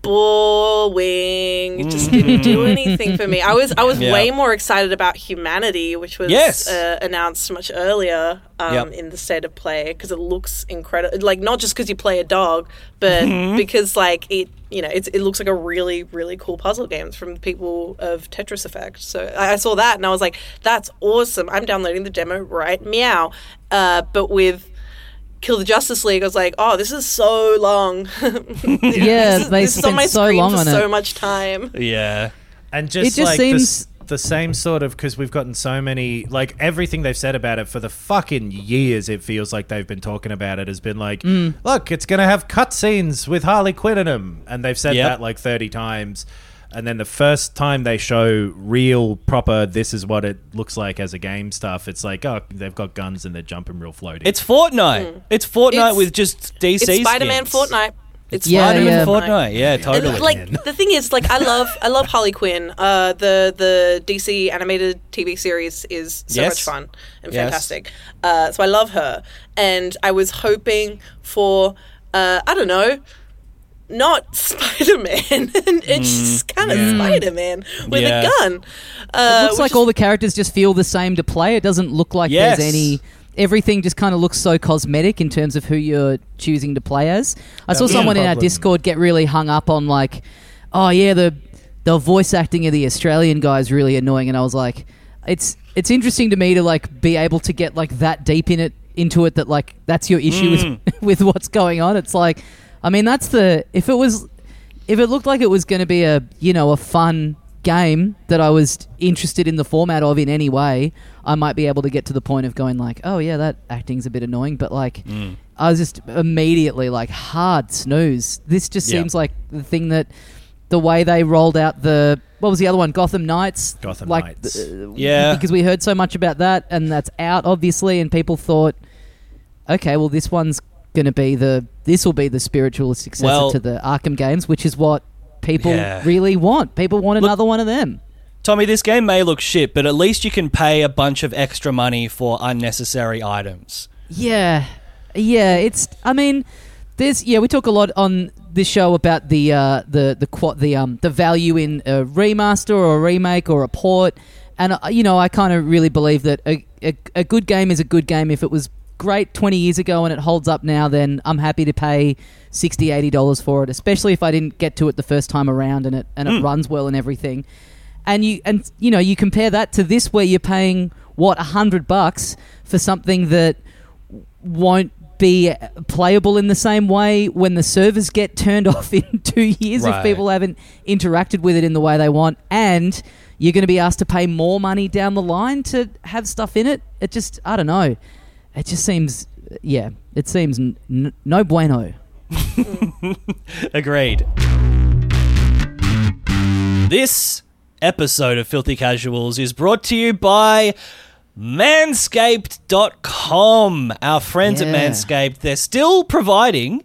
boring. It just didn't do anything for me. I was I was yeah. way more excited about Humanity, which was yes. uh, announced much earlier um, yep. in the state of play because it looks incredible. Like not just because you play a dog, but mm-hmm. because like it, you know, it's, it looks like a really really cool puzzle game from the people of Tetris Effect. So I, I saw that and I was like, that's awesome. I'm downloading the demo right meow. Uh, but with Kill the Justice League, I was like, oh, this is so long. yeah, this is, they this spent is on my so long for on so it. So much time. Yeah, and just, it just like seems the, the same sort of, because we've gotten so many, like everything they've said about it for the fucking years. It feels like they've been talking about it has been like, mm. look, it's gonna have cutscenes with Harley Quinn in them, and they've said yep. that like thirty times. And then the first time they show real proper, this is what it looks like as a game stuff, it's like, oh, they've got guns and they're jumping real floaty. It's Fortnite. Mm. It's Fortnite it's, with just D C skins. It's Spider-Man Fortnite. It's yeah, Spider-Man yeah. Fortnite. Yeah, totally. And, like yeah. the thing is, like I love, I love Harley Quinn. Uh, the the D C animated T V series is so yes. much fun and yes. fantastic. Uh, so I love her, and I was hoping for, uh, I don't know. Not Spider-Man. It's just kind of yeah. Spider-Man with yeah. a gun. Uh, it looks like all the characters just feel the same to play. It doesn't look like yes. there's any... Everything just kind of looks so cosmetic in terms of who you're choosing to play as. I that saw someone in our Discord get really hung up on like, oh, yeah, the the voice acting of the Australian guy is really annoying. And I was like, it's it's interesting to me to like be able to get like that deep in it into it that like that's your issue mm. with, with what's going on. It's like... I mean, that's the... If it was... If it looked like it was going to be a, you know, a fun game that I was interested in the format of in any way, I might be able to get to the point of going like, oh, yeah, that acting's a bit annoying. But, like, mm. I was just immediately, like, hard snooze. This just yeah. seems like the thing that... The way they rolled out the... What was the other one? Gotham Knights? Gotham like, Knights. The, yeah. Because we heard so much about that, and that's out, obviously, and people thought, okay, well, this one's... going to be the this will be the spiritual successor well, to the Arkham games, which is what people yeah. really want. People want Look, another one of them. Tommy, this game may look shit, but at least you can pay a bunch of extra money for unnecessary items. Yeah. Yeah, it's... I mean, there's... Yeah, we talk a lot on this show about the uh, the the the um the value in a remaster or a remake or a port. And, uh, you know, I kind of really believe that a, a a good game is a good game. If it was great twenty years ago and it holds up now, then I'm happy to pay sixty dollars, eighty dollars for it, especially if I didn't get to it the first time around and it and mm. it runs well and everything. And you and you know, you compare that to this where you're paying what, a hundred bucks for something that won't be playable in the same way when the servers get turned off in two years, right, if people haven't interacted with it in the way they want, and you're going to be asked to pay more money down the line to have stuff in it. It just, I don't know. It just seems, yeah, it seems n- no bueno. Agreed. This episode of Filthy Casuals is brought to you by Manscaped dot com. Our friends yeah. at Manscaped, they're still providing...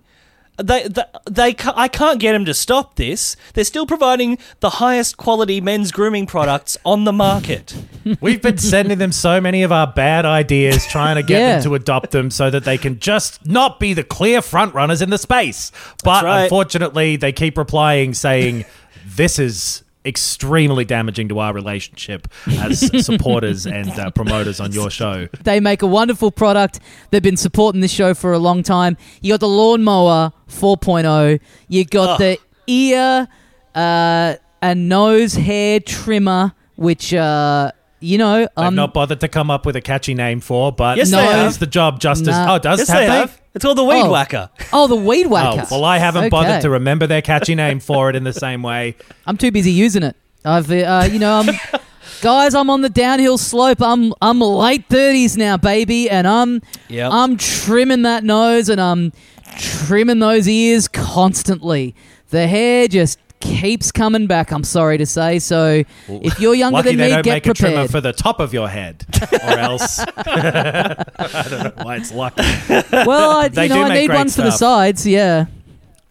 They, they, they, I can't get them to stop this. They're still providing the highest quality men's grooming products on the market. We've been sending them so many of our bad ideas, trying to get yeah. them to adopt them so that they can just not be the clear front runners in the space. But right. unfortunately, they keep replying saying, this is extremely damaging to our relationship as supporters and uh, promoters on your show. They make a wonderful product. They've been supporting this show for a long time. You got the lawnmower four point oh. You got oh. the ear uh, and nose hair trimmer, which, uh, you know... I've um, not bothered to come up with a catchy name for, but yes, no, it does the job just as... Nah. Oh, it does yes, have they have. It's called the Weed oh. Whacker. Oh, the Weed Whacker. Oh, well, I haven't okay. bothered to remember their catchy name for it in the same way. I'm too busy using it. I've, uh, you know, I'm, guys, I'm on the downhill slope. I'm, I'm late thirties now, baby, and I'm, yep. I'm trimming that nose and I'm trimming those ears constantly. The hair just keeps coming back, I'm sorry to say. So Ooh. if you're younger Lucky than me, get prepared. They don't make prepared. a trimmer for the top of your head, or else. I don't know why it's lucky. Well, I, you know, I need one stuff. for the sides. Yeah.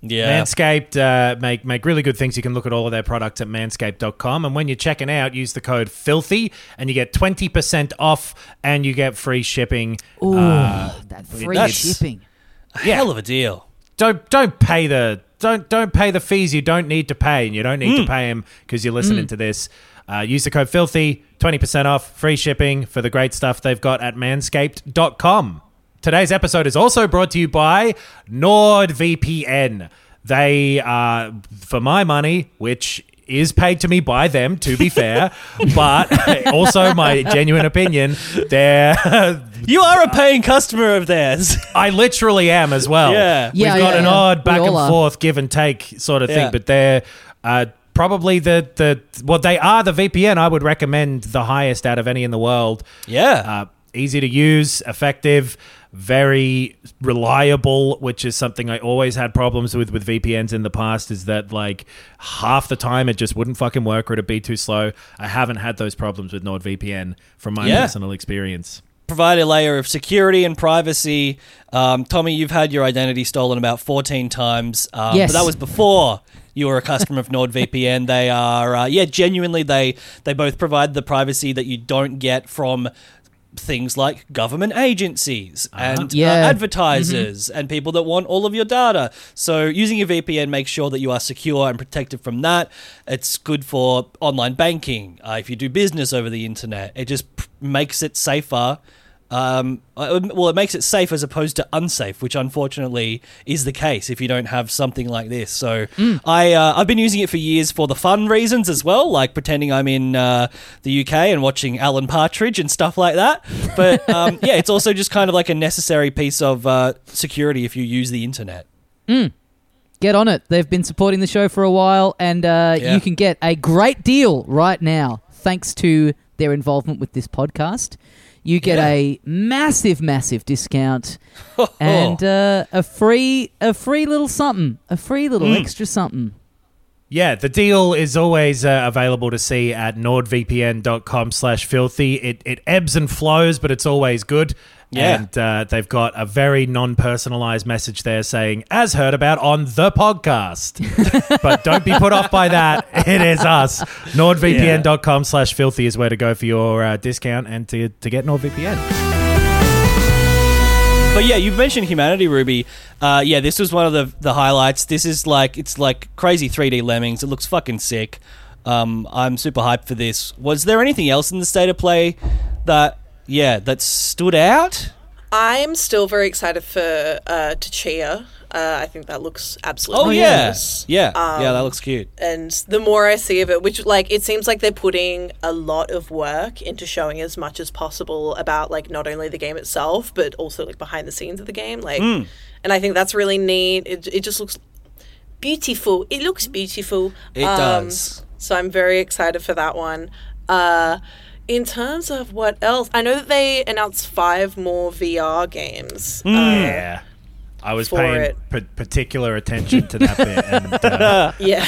Yeah. Manscaped uh, make make really good things. You can look at all of their products at manscaped dot com, and when you're checking out, use the code FILTHY and you get twenty percent off and you get free shipping. Ooh, uh, that free that's shipping. A yeah. hell of a deal. Don't don't pay the Don't don't pay the fees you don't need to pay, and you don't need mm. to pay them because you're listening mm. to this. Uh, use the code FILTHY, twenty percent off, free shipping for the great stuff they've got at manscaped dot com. Today's episode is also brought to you by NordVPN. They are, for my money, which is paid to me by them, to be fair, but also my genuine opinion, they're... You are a paying customer of theirs. I literally am as well. Yeah. We've yeah, got yeah, an yeah. odd back and forth, are. give and take sort of yeah. thing, but they're uh, probably the, the... Well, they are the V P N I would recommend, the highest out of any in the world. Yeah. Uh, easy to use, effective, very reliable, which is something I always had problems with with V P Ns in the past, is that like half the time it just wouldn't fucking work or it'd be too slow. I haven't had those problems with NordVPN from my yeah. personal experience. Provide a layer of security and privacy. Um, Tommy, you've had your identity stolen about fourteen times. Um, yes. But that was before you were a customer of NordVPN. They are, uh, yeah, genuinely, they, they both provide the privacy that you don't get from things like government agencies and uh, yeah. uh, advertisers mm-hmm. and people that want all of your data. So using a V P N makes sure that you are secure and protected from that. It's good for online banking. Uh, if you do business over the internet, it just p- makes it safer. Um, well, it makes it safe as opposed to unsafe, which unfortunately is the case if you don't have something like this. So mm. I, uh, I've been using it for years for the fun reasons as well, like pretending I'm in uh, the U K and watching Alan Partridge and stuff like that. But um, yeah, it's also just kind of like a necessary piece of uh, security if you use the internet. Mm. Get on it. They've been supporting the show for a while, and uh, yeah. you can get a great deal right now thanks to their involvement with this podcast. You get yeah. a massive, massive discount and uh, a free a free little something, a free little mm. extra something. Yeah, the deal is always uh, available to see at nordvpn dot com slash filthy. It, it ebbs and flows, but it's always good. Yeah. And uh, they've got a very non-personalized message there saying, as heard about on the podcast. But don't be put off by that. It is us. NordVPN.com slash filthy is where to go for your uh, discount and to, to get NordVPN. But yeah, you mentioned Humanity, Ruby. Uh, yeah, this was one of the, the highlights. This is like, it's like crazy three D lemmings. It looks fucking sick. Um, I'm super hyped for this. Was there anything else in the state of play that, yeah, that stood out? I'm still very excited for uh, T'Chia. Uh, I think that looks absolutely oh, nice. yeah. Yeah. Um, yeah, that looks cute. And the more I see of it, which, like, it seems like they're putting a lot of work into showing as much as possible about, like, not only the game itself, but also, like, behind the scenes of the game. Like, mm. And I think that's really neat. It it just looks beautiful. It looks beautiful. It um, does. So I'm very excited for that one. Uh, in terms of what else, I know that they announced five more V R games. Mm. Um, yeah. I was paying p- particular attention to that bit. And, uh, yeah,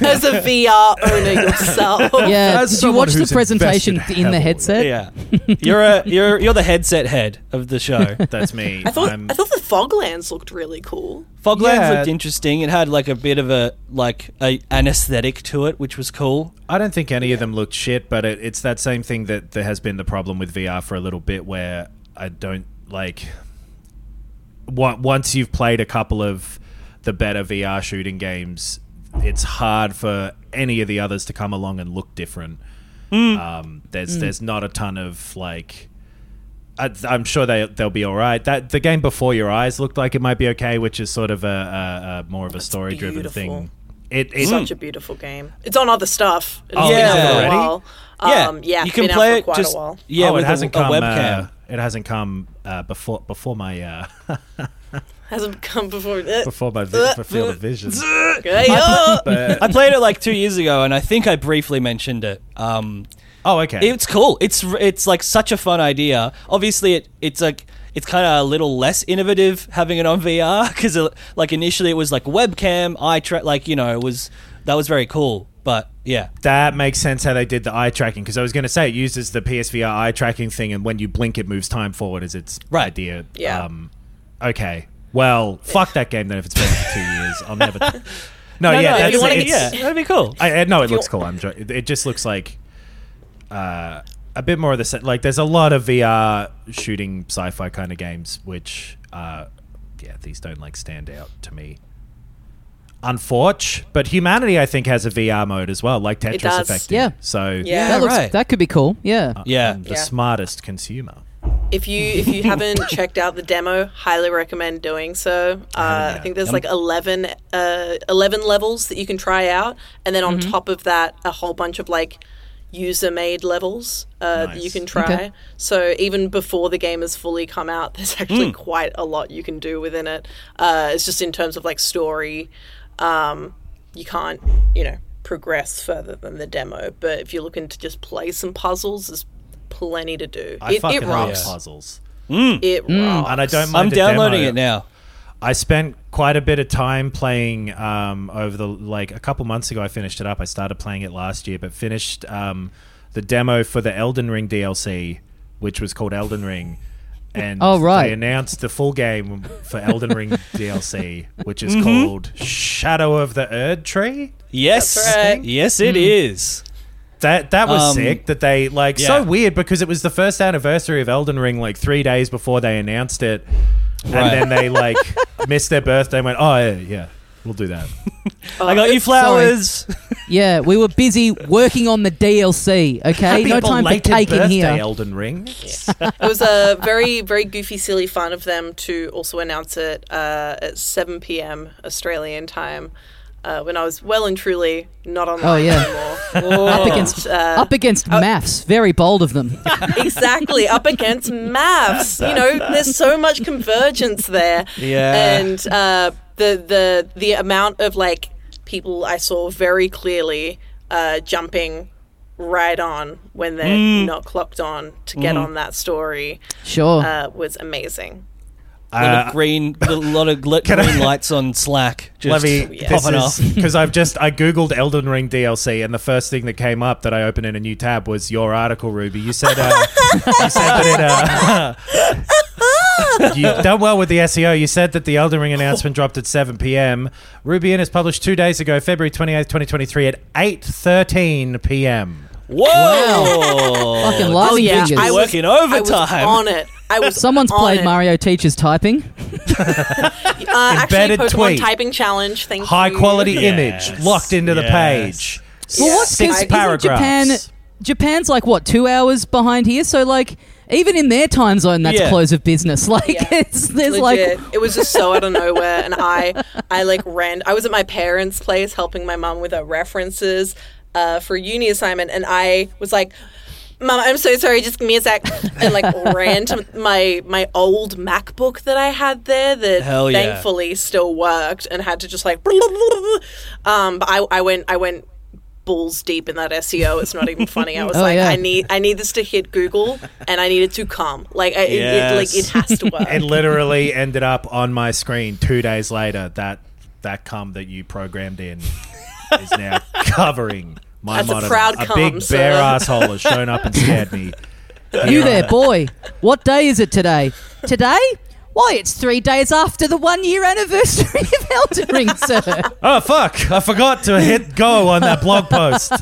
as a V R owner yourself. Yeah, as did you watch the presentation in the headset? Yeah, you're a you're you're the headset head of the show. That's me. I thought I'm, I thought the Foglands looked really cool. Foglands yeah. looked interesting. It had like a bit of a like a, an aesthetic to it, which was cool. I don't think any yeah. of them looked shit, but it, it's that same thing that there has been the problem with V R for a little bit, where I don't like. Once you've played a couple of the better V R shooting games, it's hard for any of the others to come along and look different. Mm. Um, there's mm. there's not a ton of like. I, I'm sure they they'll be all right. That the game Before Your Eyes looked like it might be okay, which is sort of a, a, a more of a story driven thing. It, it's such mm. a beautiful game. It's on other stuff. It's oh, yeah, been already. A while. Um, yeah, yeah, you can play it quite just, a while. Yeah, oh, it hasn't a, come. A webcam. Uh, It hasn't come uh, before before my uh, hasn't come before uh, before my vi- uh, field of vision. Uh, I, pl- I played it like two years ago, and I think I briefly mentioned it. Um, oh, okay. It's cool. It's it's like such a fun idea. Obviously, it it's like it's kind of a little less innovative having it on V R because like initially it was like webcam eye track, like you know it was that was very cool. But yeah, that makes sense how they did the eye tracking because I was going to say it uses the P S V R eye tracking thing, and when you blink, it moves time forward as its right. idea. Yeah. Um, okay. Well, fuck that game then. If it's been two years, I'll never. T- no, no, yeah, no, that's, you wanna, it's, yeah, that'd be cool. I, I, no, it looks cool. I'm. Jo- it just looks like uh, a bit more of the set. Like, there's a lot of V R shooting sci-fi kind of games, which, uh, yeah, these don't like stand out to me. Unfortunate, but Humanity I think has a V R mode as well, like Tetris Effect. Yeah, so yeah, that, looks, right. that could be cool. Yeah, uh, yeah, I'm the yeah. smartest consumer. If you if you haven't checked out the demo, highly recommend doing so. Uh, uh, I think there's um, like eleven, uh, eleven levels that you can try out, and then on mm-hmm. top of that, a whole bunch of like user-made levels uh, nice. that you can try. Okay. So even before the game has fully come out, there's actually mm. quite a lot you can do within it. Uh, it's just in terms of like story. Um, you can't, you know, progress further than the demo. But if you're looking to just play some puzzles, there's plenty to do. I it, fucking it rocks. Love puzzles. Mm. It mm. rocks. And I don't mind I'm downloading demo. It now. I spent quite a bit of time playing um, over the, like, a couple months ago I finished it up. I started playing it last year, but finished um, the demo for the Elden Ring D L C, which was called Elden Ring. And oh, right. they announced the full game for Elden Ring D L C, which is mm-hmm. called Shadow of the Erd Tree. Yes, right. yes, it mm. is. That that was um, sick. That they like yeah. so weird because it was the first anniversary of Elden Ring, like three days before they announced it, right. and then they like missed their birthday and went, oh yeah, yeah we'll do that. I got you flowers. Yeah, we were busy working on the D L C, okay? Happy no time for cake birthday, in here. Elden Ring. Yeah. It was a very, very goofy, silly fun of them to also announce it uh, at seven p.m. Australian time uh, when I was well and truly not online oh, yeah. anymore. up against, uh, up against uh, maths. Very bold of them. Exactly. Up against maths. You know, there's so much convergence there. Yeah. And uh, the, the the amount of, like, people I saw very clearly uh, jumping right on when they're mm. not clocked on to get mm. on that story. Sure, uh, was amazing. A lot uh, of green, a lot of green I, lights on Slack. Just let me, yeah. popping off because I've just I googled Elden Ring D L C and the first thing that came up that I opened in a new tab was your article, Ruby. You said uh, you said that it. Uh, You've done well with the S E O. You said that the Elden Ring announcement dropped at seven p.m. Ruby Innes published two days ago, February twenty-eighth, twenty twenty-three at eight thirteen p.m. Whoa! Wow. Fucking last oh, yeah. figures. I was working overtime. I was on it. I was Someone's on played it. Mario Teaches Typing. uh, actually, Pokemon tweet. Typing Challenge. Thank High you. High quality yes. image locked into yes. the page. Yes. Well, what's Six paragraphs. Japan, Japan's like, what, two hours behind here? So, like... Even in their time zone, that's yeah. close of business. Like, yeah. it's, there's Legit. like... It was just so out of nowhere. And I, I like, ran... I was at my parents' place helping my mum with her references uh, for a uni assignment. And I was like, Mum, I'm so sorry, just give me a sec. And, like, ran to my, my old MacBook that I had there that Hell thankfully yeah. still worked and had to just, like... Um, but I, I went... I went balls deep in that S E O. It's not even funny. I was oh, like, yeah. I need, I need this to hit Google, and I need it to come. Like, I, yes. it, it, like it has to work. It literally ended up on my screen two days later. That that cum that you programmed in is now covering my That's modem. A, proud a cum, big so. Bare asshole has shown up and scared me. You there, boy? What day is it today? Today? Why, it's three days after the one-year anniversary of Elden Ring, sir. Oh, fuck. I forgot to hit go on that blog post.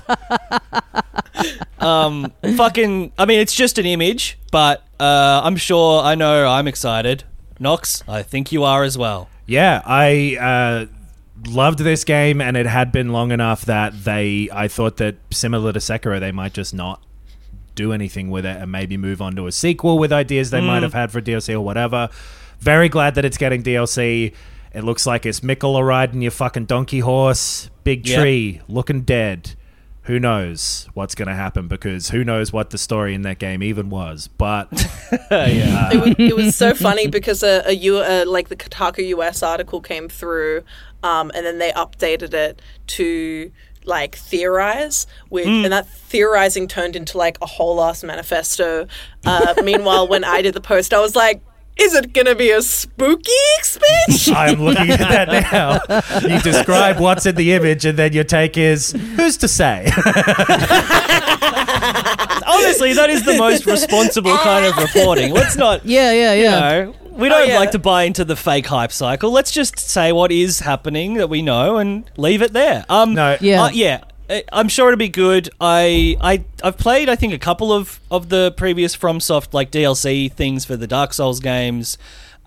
um, fucking, I mean, it's just an image, but uh, I'm sure, I know I'm excited. Knox, I think you are as well. Yeah, I uh, loved this game, and it had been long enough that they, I thought that similar to Sekiro, they might just not do anything with it and maybe move on to a sequel with ideas they mm. might have had for D L C or whatever. Very glad that it's getting D L C. It looks like it's Mikkola riding your fucking donkey horse. Big tree, yep. looking dead. Who knows what's going to happen, because who knows what the story in that game even was. But yeah. it, was, it was so funny because a, a, U, a like the Kotaku U S article came through um, and then they updated it to like theorize with mm. and that theorizing turned into like a whole ass manifesto. Uh, meanwhile, when I did the post, I was like, is it going to be a spooky expansion? I'm looking at that now. You describe what's in the image and then your take is, who's to say? Honestly, that is the most responsible kind of reporting. Let's not... Yeah, yeah, yeah. You know, we don't oh, yeah. like to buy into the fake hype cycle. Let's just say what is happening that we know and leave it there. Um, no. Yeah. Uh, yeah. I'm sure it'll be good. I, I, I've played, I think, a couple of, of the previous FromSoft like D L C things for the Dark Souls games.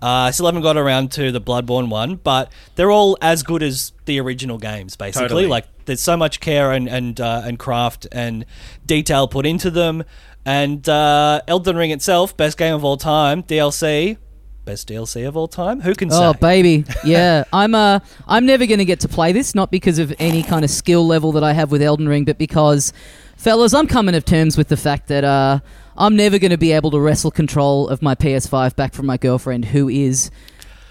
Uh, I still haven't got around to the Bloodborne one, but they're all as good as the original games, basically. Totally. Like, there's so much care and and, uh, and craft and detail put into them. And uh, Elden Ring itself, best game of all time, D L C... Best D L C of all time? Who can say? Oh, baby. Yeah. I'm uh, I'm never going to get to play this, not because of any kind of skill level that I have with Elden Ring, but because, fellas, I'm coming to terms with the fact that uh, I'm never going to be able to wrestle control of my P S five back from my girlfriend, who is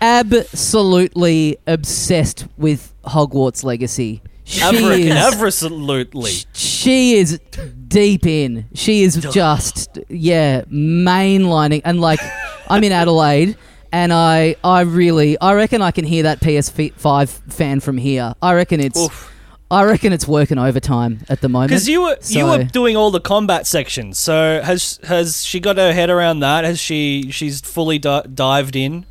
absolutely obsessed with Hogwarts Legacy. She is, absolutely. She is deep in. She is just, yeah, mainlining. And, like, I'm in Adelaide, and I, I really, I reckon I can hear that P S five fan from here. I reckon it's, Oof. I reckon it's working overtime at the moment. Because you were, so. you were doing all the combat sections. So has, has she got her head around that? Has she, she's fully di- dived in?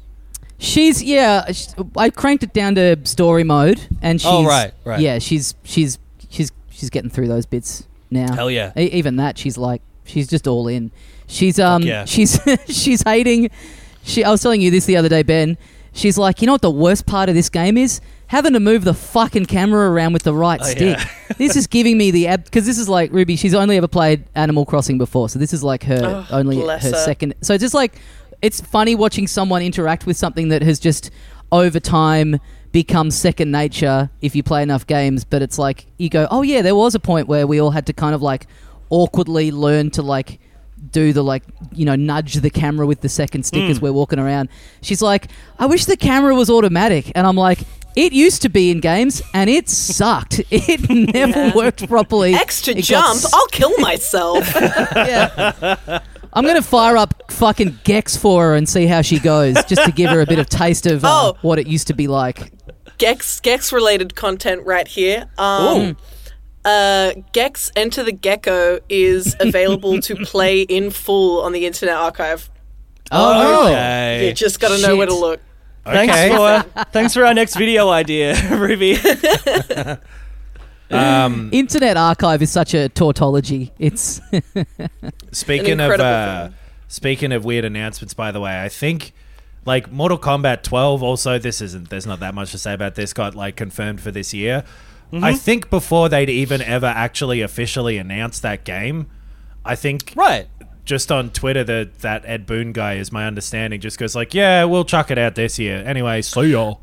She's yeah. I cranked it down to story mode, and she's oh, right, right. yeah. She's she's she's she's getting through those bits now. Hell yeah! E- even that, she's like she's just all in. She's um yeah. she's she's hating. She I was telling you this the other day, Ben. She's like, you know what the worst part of this game is? Having to move the fucking camera around with the right oh, stick. Yeah. This is giving me the ab because this is like Ruby. She's only ever played Animal Crossing before, so this is like her oh, only her, her second. So just like. It's funny watching someone interact with something that has just over time become second nature if you play enough games, but it's like you go, oh yeah, there was a point where we all had to kind of like awkwardly learn to like do the like, you know, nudge the camera with the second stick mm. as we're walking around. She's like, I wish the camera was automatic. And I'm like, it used to be in games and it sucked. It never yeah. worked properly. Extra it jump, s- I'll kill myself. yeah. I'm going to fire up fucking Gex for her and see how she goes, just to give her a bit of taste of uh, oh, what it used to be like. Gex, Gex-related content right here. Um, uh, Gex Enter the Gecko is available to play in full on the Internet Archive. Oh, okay. You just got to know where to look. Okay. Thanks for thanks for our next video idea, Ruby. um, Internet Archive is such a tautology. It's speaking of uh, speaking of weird announcements. By the way, I think like Mortal Kombat twelve. Also, this isn't. There's not that much to say about this. Got like confirmed for this year. Mm-hmm. I think before they'd even ever actually officially announced that game, I think right. Just on Twitter, the, that Ed Boon guy is my understanding. Just goes like, yeah, we'll chuck it out this year. Anyway, see y'all.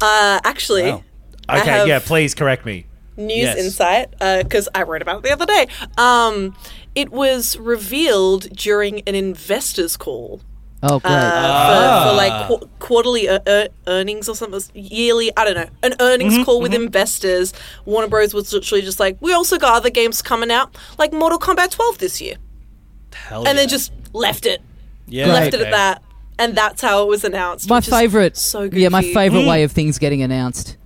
Uh, actually, wow. Okay, yeah, please correct me. News yes. insight, because uh, I wrote about it the other day. Um, it was revealed during an investors call. Oh, great. Uh, ah. for, for like qu- quarterly er- er- earnings or something, yearly, I don't know, an earnings mm-hmm, call with mm-hmm. investors. Warner Bros. Was literally just like, we also got other games coming out, like Mortal Kombat twelve this year. Hell and yeah. Then just left it. Yeah. Left okay. it at that. And that's how it was announced. My favourite so Yeah, my favourite mm. way of things getting announced.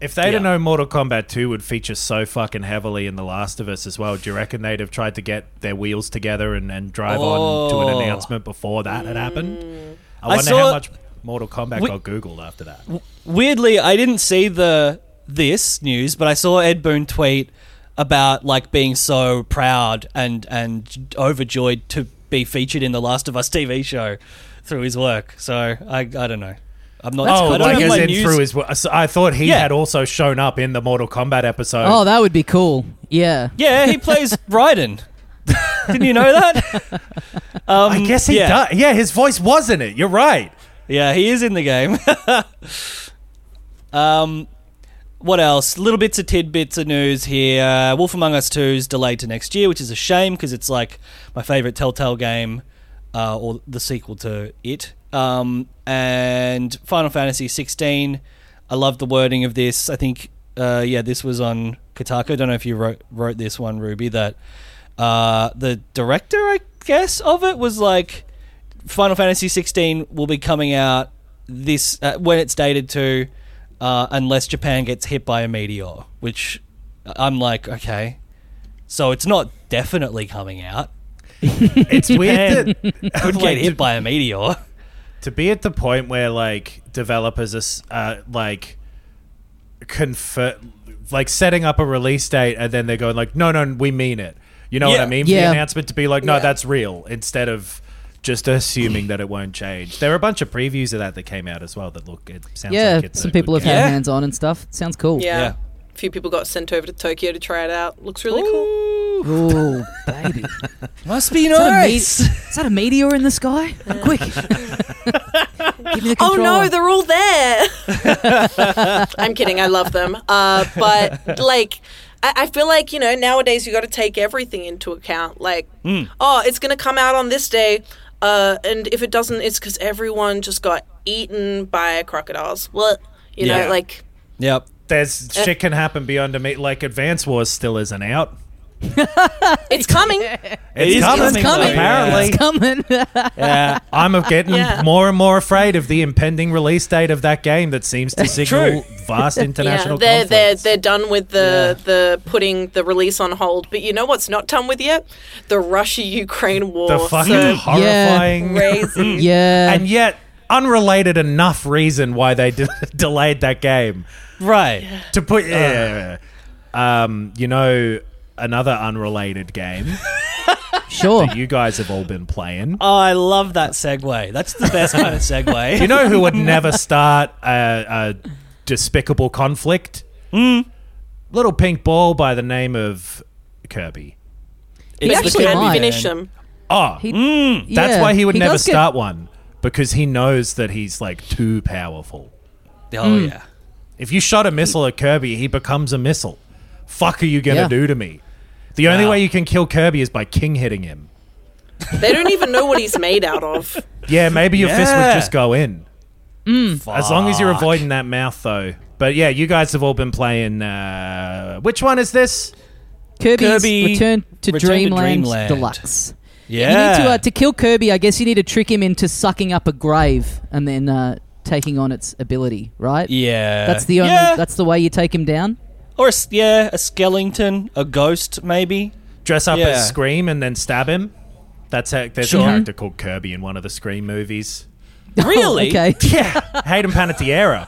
If they yeah. didn't know Mortal Kombat two would feature so fucking heavily in The Last of Us as well, do you reckon they'd have tried to get their wheels together and, and drive oh. on to an announcement before that mm. had happened? I, I wonder saw, how much Mortal Kombat we- got Googled after that. W- weirdly, I didn't see the this news, but I saw Ed Boon tweet about like being so proud and and overjoyed to be featured in the Last of Us T V show through his work. So I I don't know. I'm not. Oh, I don't like as in news. Through his work. So I thought he yeah. had also shown up in the Mortal Kombat episode. Oh, that would be cool. Yeah. Yeah, he plays Raiden. Didn't you know that? um, I guess he yeah. does. Yeah, his voice was in it. You're right. Yeah, he is in the game. um. What else? Little bits of tidbits of news here. Wolf Among Us two is delayed to next year, which is a shame because it's like my favourite Telltale game uh, or the sequel to it. Um, and Final Fantasy sixteen, I love the wording of this. I think, uh, yeah, this was on Kotaku. I don't know if you wrote, wrote this one, Ruby, that uh, the director, I guess, of it was like Final Fantasy sixteen will be coming out this uh, when it's dated to... Uh, unless Japan gets hit by a meteor, which I'm like, okay, so it's not definitely coming out. It's weird that could like, get hit to, by a meteor. To be at the point where like developers are uh, like confer- like setting up a release date and then they're going like, no, no, we mean it. You know yeah. what I mean? Yeah. The announcement to be like, no, yeah. that's real, instead of just assuming that it won't change. There are a bunch of previews of that that came out as well that look, it sounds yeah, like it's some people have had yeah. hands on and stuff. It sounds cool. Yeah. yeah. A few people got sent over to Tokyo to try it out. Looks really Ooh. cool. Ooh, baby. Must be nice. Is that, me- is that a meteor in the sky? Yeah. Oh, quick. Give me the controller. Oh no, they're all there. I'm kidding. I love them. Uh, but like... I feel like, you know, nowadays you got to take everything into account. Like, mm. oh, it's going to come out on this day. Uh, and if it doesn't, it's because everyone just got eaten by crocodiles. Well, you yeah. know, like. Yep. There's uh, shit can happen beyond a meet. Like, Advance Wars still isn't out. It's coming. It is coming. It's coming. Apparently. It's coming. yeah. I'm getting yeah. more and more afraid of the impending release date of that game that seems to signal vast international yeah, they're, they're, they're done with the, yeah. the putting the release on hold. But you know what's not done with yet? The Russia-Ukraine war. The fucking so horrifying. Yeah. yeah. And yet, unrelated enough reason why they de- delayed that game. Right. Yeah. To put... Yeah. Uh, um, you know... Another unrelated game. Sure. That you guys have all been playing. Oh, I love that segue. That's the best kind of segue. You know who would never start a, a despicable conflict? Mm. Little pink ball by the name of Kirby. He it's actually had finished him. Oh, he, mm, yeah, that's why he would he never start get... one. Because he knows that he's like too powerful. Oh, mm. yeah. If you shot a missile at Kirby, he becomes a missile. Fuck are you going to yeah. do to me? The only wow. way you can kill Kirby is by king hitting him. They don't even know what he's made out of. Yeah, maybe your yeah. fist would just go in. Mm. As long as you're avoiding that mouth, though. But yeah, you guys have all been playing... Uh, which one is this? Kirby's Kirby Return to, Return Dreamland, to Dreamland Deluxe. Yeah. You need to, uh, to kill Kirby, I guess you need to trick him into sucking up a grave and then uh, taking on its ability, right? Yeah. That's the only. Yeah. That's the way you take him down? Or, a, yeah, a skeleton, a ghost, maybe. Dress up yeah. as Scream and then stab him. That's a, there's sure. a character called Kirby in one of the Scream movies. Really? Oh, okay. Yeah. Hayden Panettiere.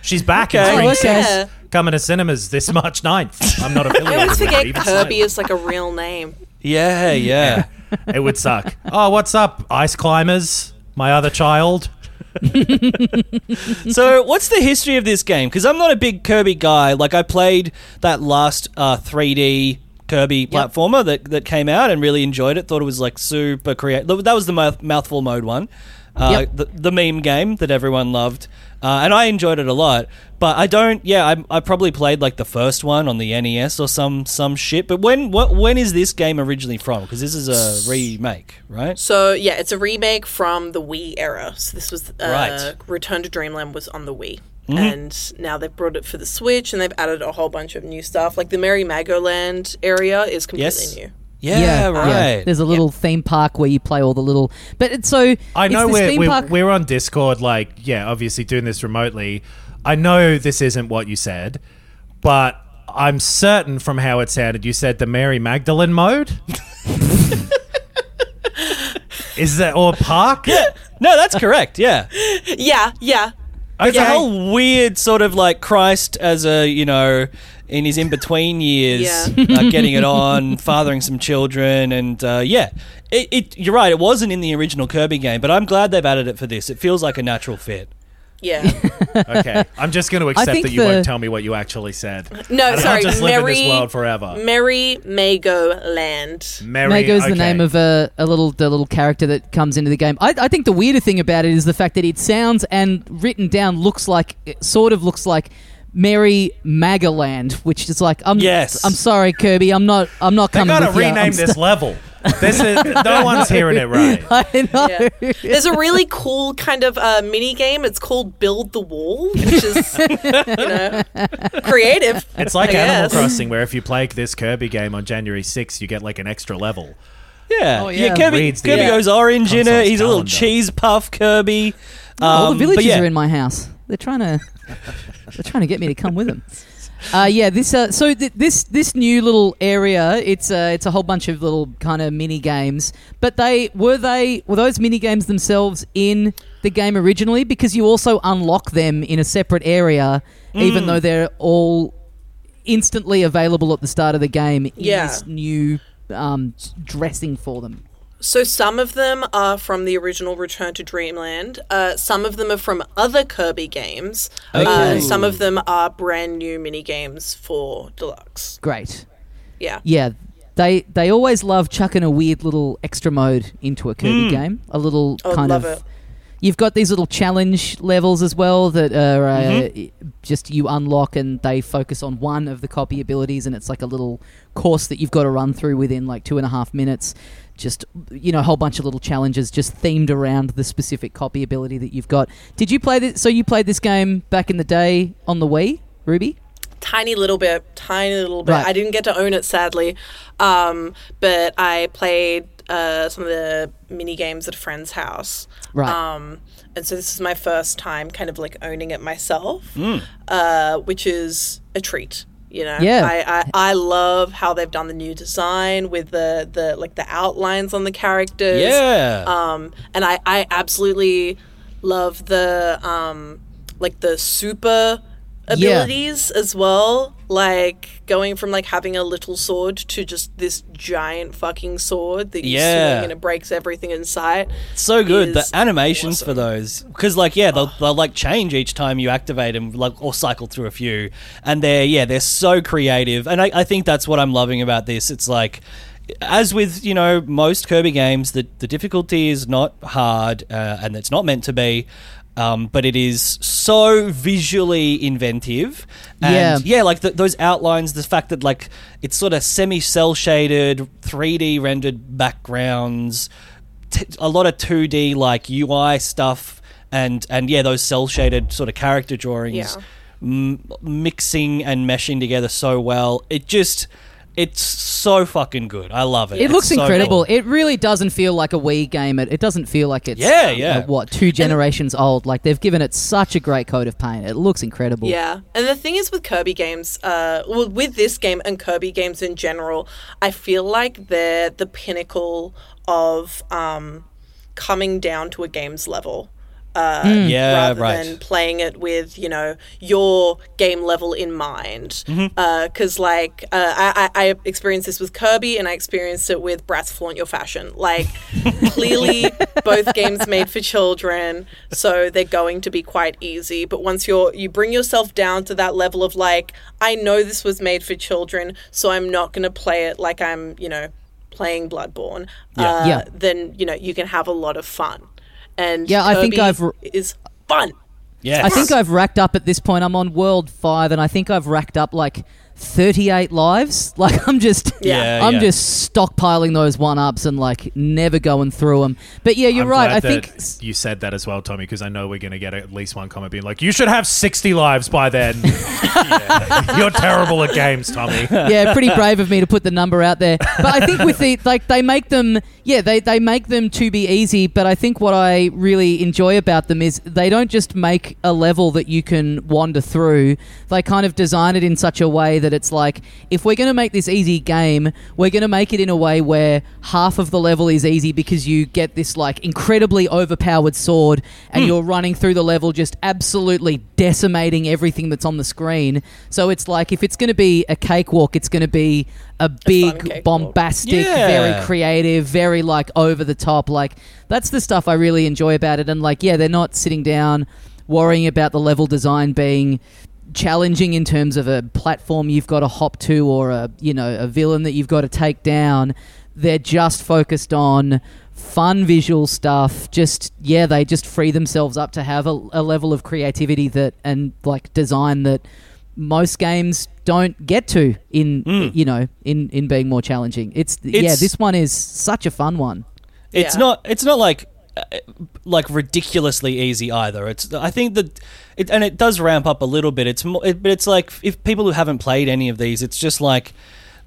She's back okay. in Scream oh, okay. six. Yeah. Coming to cinemas this March ninth. I'm not affiliated. I always forget Kirby is like a real name. Yeah, yeah. It would suck. Oh, what's up, Ice Climbers? My other child. So what's the history of this game? Because I'm not a big Kirby guy. Like, I played that last uh, three D Kirby yep. platformer that, that came out and really enjoyed it. Thought it was like super creative. That was the mouth- mouthful mode one. Uh, yep. the, the meme game that everyone loved. Uh, and I enjoyed it a lot, but I don't. Yeah, I, I probably played like the first one on the N E S or some some shit. But when what when is this game originally from? Because this is a remake, right? So yeah, it's a remake from the Wii era. So this was uh, right. Return to Dreamland was on the Wii, mm-hmm. and now they've brought it for the Switch, and they've added a whole bunch of new stuff. Like the Merry Magoland area is completely yes. new. Yeah, yeah, right. Yeah. There's a little yeah. theme park where you play all the little... But it's so... I know it's we're, we're, park- we're on Discord, like, yeah, obviously doing this remotely. I know this isn't what you said, but I'm certain from how it sounded, you said the Mary Magdalene mode? Is that... Or park? Yeah. No, that's correct, yeah. Yeah, yeah. Okay. It's a whole weird sort of, like, Christ as a, you know... in his in-between years, yeah. uh, getting it on, fathering some children, and uh, yeah. It, it, you're right, it wasn't in the original Kirby game, but I'm glad they've added it for this. It feels like a natural fit. Yeah. Okay, I'm just going to accept that you the... won't tell me what you actually said. No, sorry. I'll just live Merry, in this world forever. Merry Magoland. Merry, Mago's okay. the name of a, a little the little character that comes into the game. I, I think the weirder thing about it is the fact that it sounds and written down looks like, it sort of looks like, Merry Magoland, which is like, I'm yes. I'm sorry, Kirby, I'm not I'm not coming with you. They've got to rename this level. This is, no one's hearing it right. I know. Yeah. There's a really cool kind of uh, mini game. It's called Build the Wall, which is you know creative. It's like I Animal guess. Crossing, where if you play this Kirby game on January sixth, you get like an extra level. Yeah, oh, yeah. yeah Kirby, Kirby the, goes orange in it. He's calendar. A little cheese puff, Kirby. Um, All the villagers yeah. are in my house. They're trying to. They're trying to get me to come with them. Uh, yeah, this uh, so th- this this new little area. It's a uh, it's a whole bunch of little kind of mini games. But they were they were those mini games themselves in the game originally, because you also unlock them in a separate area, mm. even though they're all instantly available at the start of the game in yeah. this new um, dressing for them. So some of them are from the original Return to Dreamland. Uh, some of them are from other Kirby games. Uh, some of them are brand new mini games for Deluxe. Great. Yeah. Yeah. They they always love chucking a weird little extra mode into a Kirby mm. game. A little oh, kind love of. It. You've got these little challenge levels as well that are uh, mm-hmm. just you unlock, and they focus on one of the copy abilities, and it's like a little course that you've got to run through within like two and a half minutes. Just, you know, a whole bunch of little challenges just themed around the specific copy ability that you've got. Did you play this? So you played this game back in the day on the Wii, Ruby? Tiny little bit, tiny little bit. Right. I didn't get to own it, sadly. Um, but I played uh, some of the mini games at a friend's house. Right. Um, and so this is my first time kind of like owning it myself, mm. uh, which is a treat. You know, yeah. I, I, I love how they've done the new design with the, the like the outlines on the characters. Yeah. Um, and I, I absolutely love the um like the super abilities yeah. as well. Like going from like having a little sword to just this giant fucking sword that you yeah. swing and it breaks everything in sight. So good. The animations awesome. For those, because like yeah they'll, they'll like change each time you activate them, like, or cycle through a few, and they're yeah they're so creative, and I, I think that's what I'm loving about this. It's like, as with, you know, most Kirby games, the, the difficulty is not hard uh, and it's not meant to be. Um, but it is so visually inventive. And yeah, yeah like the, those outlines, the fact that like it's sort of semi-cell-shaded, three D rendered backgrounds, t- a lot of two D like U I stuff, and, and yeah, those cell-shaded sort of character drawings yeah. m- mixing and meshing together so well. It just... It's so fucking good. I love it. It it's looks so incredible. Cool. It really doesn't feel like a Wii game. It, it doesn't feel like it's yeah, yeah. Uh, what, two generations and old. Like, they've given it such a great coat of paint. It looks incredible. Yeah. And the thing is with Kirby games, uh, well, with this game and Kirby games in general, I feel like they're the pinnacle of um, coming down to a game's level. Uh, mm. yeah, rather right. than playing it with, you know, your game level in mind. Mm-hmm. Uh, 'cause, like, uh, I, I experienced this with Kirby and I experienced it with Bratz Flaunt Your Fashion. Like, clearly both games made for children, so they're going to be quite easy. But once you're, you bring yourself down to that level of, like, I know this was made for children, so I'm not going to play it like I'm, you know, playing Bloodborne, yeah. Uh, yeah. then, you know, you can have a lot of fun. And yeah, Kirby I think I've is fun. Yeah, I think I've racked up at this point. I'm on world five, and I think I've racked up like thirty-eight lives. Like I'm just, yeah, I'm yeah. just stockpiling those one-ups and like never going through them. But yeah, you're I'm right. I think you said that as well, Tommy, because I know we're gonna get at least one comment being like, "You should have sixty lives by then." yeah. You're terrible at games, Tommy. Yeah, pretty brave of me to put the number out there. But I think with the like, they make them. Yeah, they, they make them to be easy, but I think what I really enjoy about them is they don't just make a level that you can wander through. They kind of design it in such a way that it's like, if we're going to make this easy game, we're going to make it in a way where half of the level is easy because you get this like incredibly overpowered sword and mm. you're running through the level just absolutely decimating everything that's on the screen. So it's like, if it's going to be a cakewalk, it's going to be a big, bombastic, yeah. very creative, very, like, over-the-top. Like, that's the stuff I really enjoy about it. And, like, yeah, they're not sitting down worrying about the level design being challenging in terms of a platform you've got to hop to or, a you know, a villain that you've got to take down. They're just focused on fun visual stuff. Just, yeah, they just free themselves up to have a, a level of creativity that and, like, design that most games don't get to in mm. you know in, in being more challenging. It's, it's yeah, this one is such a fun one. It's yeah. not it's not like like ridiculously easy either. It's I think that it, and it does ramp up a little bit. It's more, it, but it's like if people who haven't played any of these, it's just like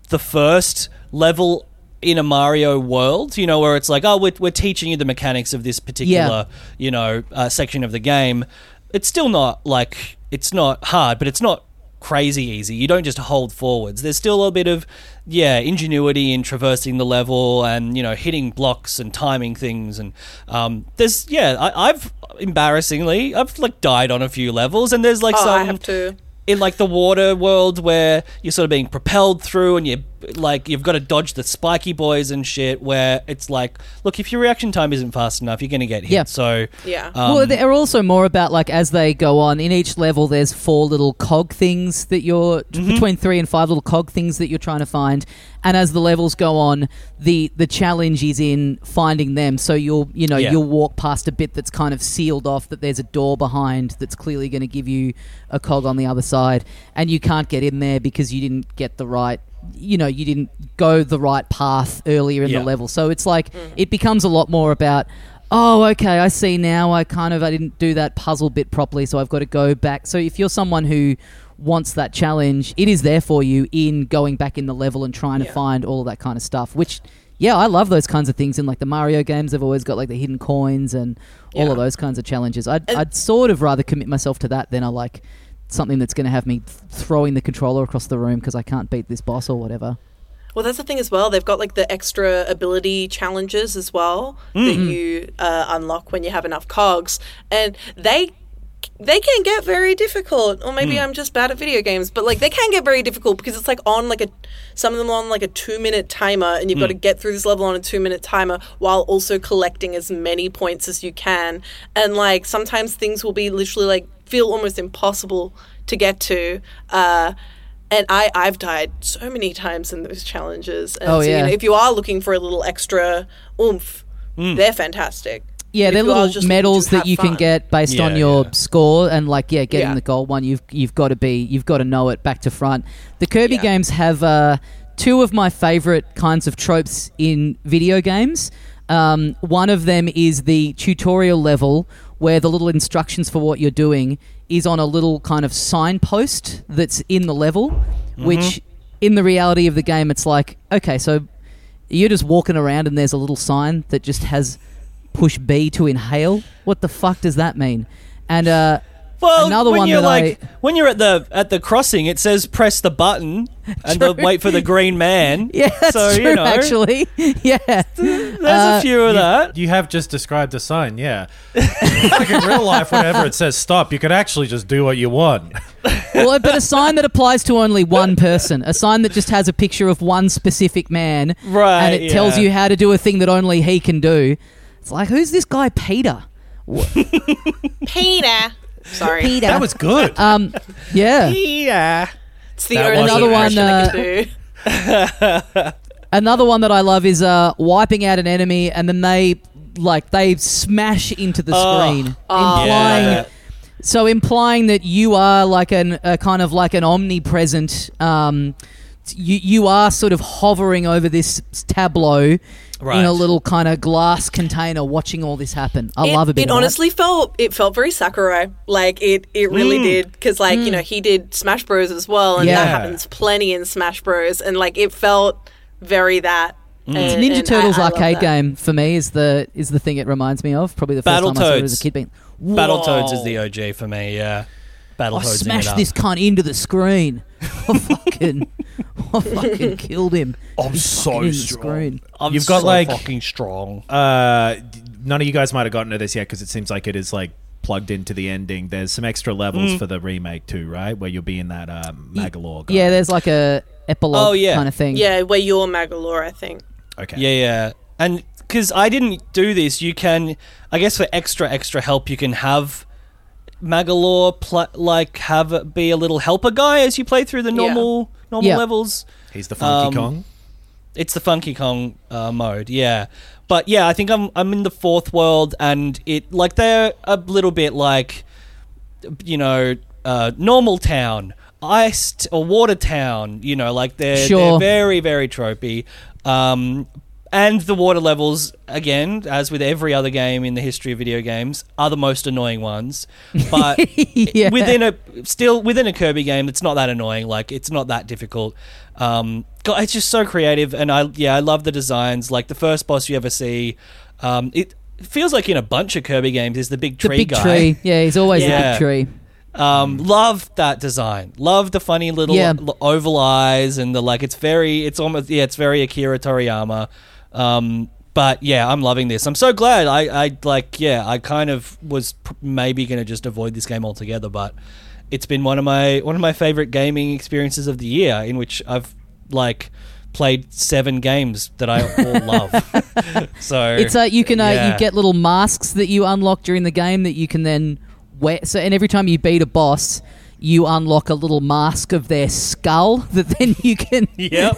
the first level in a Mario world, you know, where it's like, oh, we're we're teaching you the mechanics of this particular yeah. you know uh, section of the game. It's still not like it's not hard, but it's not crazy easy. You don't just hold forwards. There's still a bit of yeah ingenuity in traversing the level and, you know, hitting blocks and timing things. And um there's yeah I, I've embarrassingly I've like died on a few levels. And there's like oh, some I have to. in like the water world where you're sort of being propelled through and you like you've got to dodge the spiky boys and shit, where it's like, look, if your reaction time isn't fast enough, you're going to get hit. Yeah. So yeah. Um, well, they're also more about like as they go on in each level, there's four little cog things that you're mm-hmm. between three and five little cog things that you're trying to find. And as the levels go on, the, the challenge is in finding them. So you'll you know yeah. you'll walk past a bit that's kind of sealed off, that there's a door behind that's clearly going to give you a cog on the other side, and you can't get in there because you didn't get the right you know you didn't go the right path earlier in yeah. the level. So it's like mm. it becomes a lot more about, oh, okay, I see now. I kind of I didn't do that puzzle bit properly, so I've got to go back. So if you're someone who wants that challenge, it is there for you in going back in the level and trying yeah. to find all of that kind of stuff, which yeah I love those kinds of things in like the Mario games. They've always got like the hidden coins and all yeah. of those kinds of challenges. I'd, and- I'd sort of rather commit myself to that than I like something that's going to have me throwing the controller across the room because I can't beat this boss or whatever. Well, that's the thing as well. They've got like the extra ability challenges as well mm-hmm. that you uh, unlock when you have enough cogs, and they They can get very difficult, or maybe mm. I'm just bad at video games, but like they can get very difficult because it's like on like a some of them are on like a two minute timer, and you've mm. got to get through this level on a two minute timer while also collecting as many points as you can. And like sometimes things will be literally like feel almost impossible to get to. Uh, and I I've died so many times in those challenges. And oh, so, yeah. you know, if you are looking for a little extra oomph, mm. they're fantastic. Yeah, they're little medals that you fun. can get based yeah, on your yeah. score, and like yeah, getting yeah. the gold one, you've you've got to be you've got to know it back to front. The Kirby yeah. games have uh, two of my favorite kinds of tropes in video games. Um, one of them is the tutorial level where the little instructions for what you're doing is on a little kind of signpost that's in the level, mm-hmm. which in the reality of the game, it's like, okay, so you're just walking around and there's a little sign that just has push B to inhale. What the fuck does that mean? And uh, well, another when one you're that like, I... when you're at the at the crossing, it says press the button and the, wait for the green man. Yeah, that's so, true, you know, actually. Yeah. There's uh, a few of you, that. You have just described the sign, yeah. Like in real life, whenever it says stop, you could actually just do what you want. Well, but a sign that applies to only one person. A sign that just has a picture of one specific man. Right, and it yeah. tells you how to do a thing that only he can do. It's like, who's this guy, Peter? Peter. Sorry. Peter. That was good. Um, yeah. Yeah. It's the only another one uh, I can do. Another one that I love is uh, wiping out an enemy and then they like they smash into the oh, screen, oh, implying yeah. so implying that you are like an a kind of like an omnipresent. Um, you you are sort of hovering over this tableau. Right. In a little kind of glass container, watching all this happen. I it, love a bit. It of honestly that. felt it felt very Sakurai, like it it really mm. did, because like mm. you know he did Smash Bros as well, and yeah. that happens plenty in Smash Bros, and like it felt very that. Mm. And, it's Ninja and Turtles I, I arcade game for me is the is the thing it reminds me of. Probably the first Battle time Toads. I saw it as a kid. Being Battletoads is the O G for me. Yeah, Battletoads. I smashed this cunt into the screen. I fucking, I fucking killed him. I'm He's so strong. I'm You've got so like fucking strong. Uh, none of you guys might have gotten to this yet because it seems like it is like plugged into the ending. There's some extra levels mm. for the remake too, right? Where you'll be in that um, Magalore. Yeah, there's like a epilogue oh, yeah. kind of thing. Yeah, where you're Magalore, I think. Okay. Yeah, yeah, and because I didn't do this, you can, I guess, for extra extra help, you can have Magalore pl- like have be a little helper guy as you play through the normal yeah. normal yeah. levels. He's the Funky um, Kong. It's the Funky Kong uh, mode, yeah. But yeah, I think I'm I'm in the fourth world, and it like they're a little bit like, you know, uh, normal town, iced or water town. You know, like they're, sure. they're very very tropey. Um, and the water levels, again, as with every other game in the history of video games, are the most annoying ones. But yeah. within a still within a Kirby game, it's not that annoying. Like it's not that difficult. Um, God, it's just so creative, and I yeah, I love the designs. Like the first boss you ever see, um, it feels like in a bunch of Kirby games is the big tree the big guy. Tree. Yeah, he's always yeah. the big tree. Um, love that design. Love the funny little yeah. oval eyes and the like. It's very, it's almost yeah, it's very Akira Toriyama. Um, but yeah, I'm loving this. I'm so glad. I, I like, yeah, I kind of was pr- maybe going to just avoid this game altogether, but it's been one of my one of my favorite gaming experiences of the year, in which I've like played seven games that I all love. So it's like uh, you can uh, yeah. you get little masks that you unlock during the game that you can then wear. So and every time you beat a boss, you unlock a little mask of their skull that then you can yep.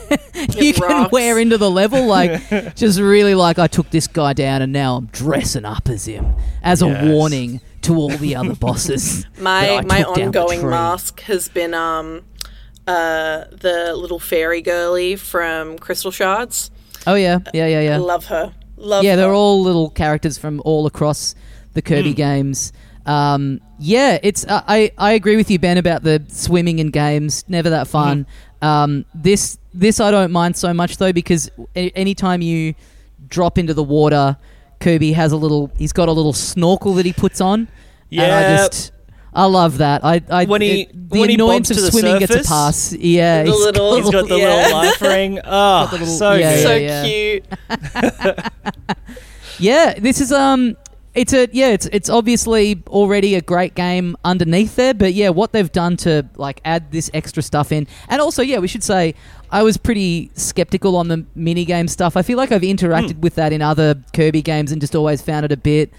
you can wear into the level. Like, just really like, I took this guy down and now I'm dressing up as him as yes. a warning to all the other bosses. my my ongoing mask has been um uh the little fairy girly from Crystal Shards. Oh yeah, yeah, yeah, yeah. I love her. Love yeah, her. They're all little characters from all across the Kirby mm. games. Um, yeah, it's. Uh, I I agree with you, Ben, about the swimming in games. Never that fun. Mm-hmm. Um, this this I don't mind so much though, because a- anytime you drop into the water, Kirby has a little. He's got a little snorkel that he puts on. Yeah, and I just I love that. I, I when he it, the when annoyance he of swimming surface, gets a pass. Yeah, the he's, little, got, he's got the yeah. little life ring. Oh, little, so yeah, so yeah, yeah. cute. Yeah, this is um. It's a yeah. It's it's obviously already a great game underneath there, but yeah, what they've done to like add this extra stuff in, and also yeah, we should say I was pretty skeptical on the minigame stuff. I feel like I've interacted mm. with that in other Kirby games and just always found it a bit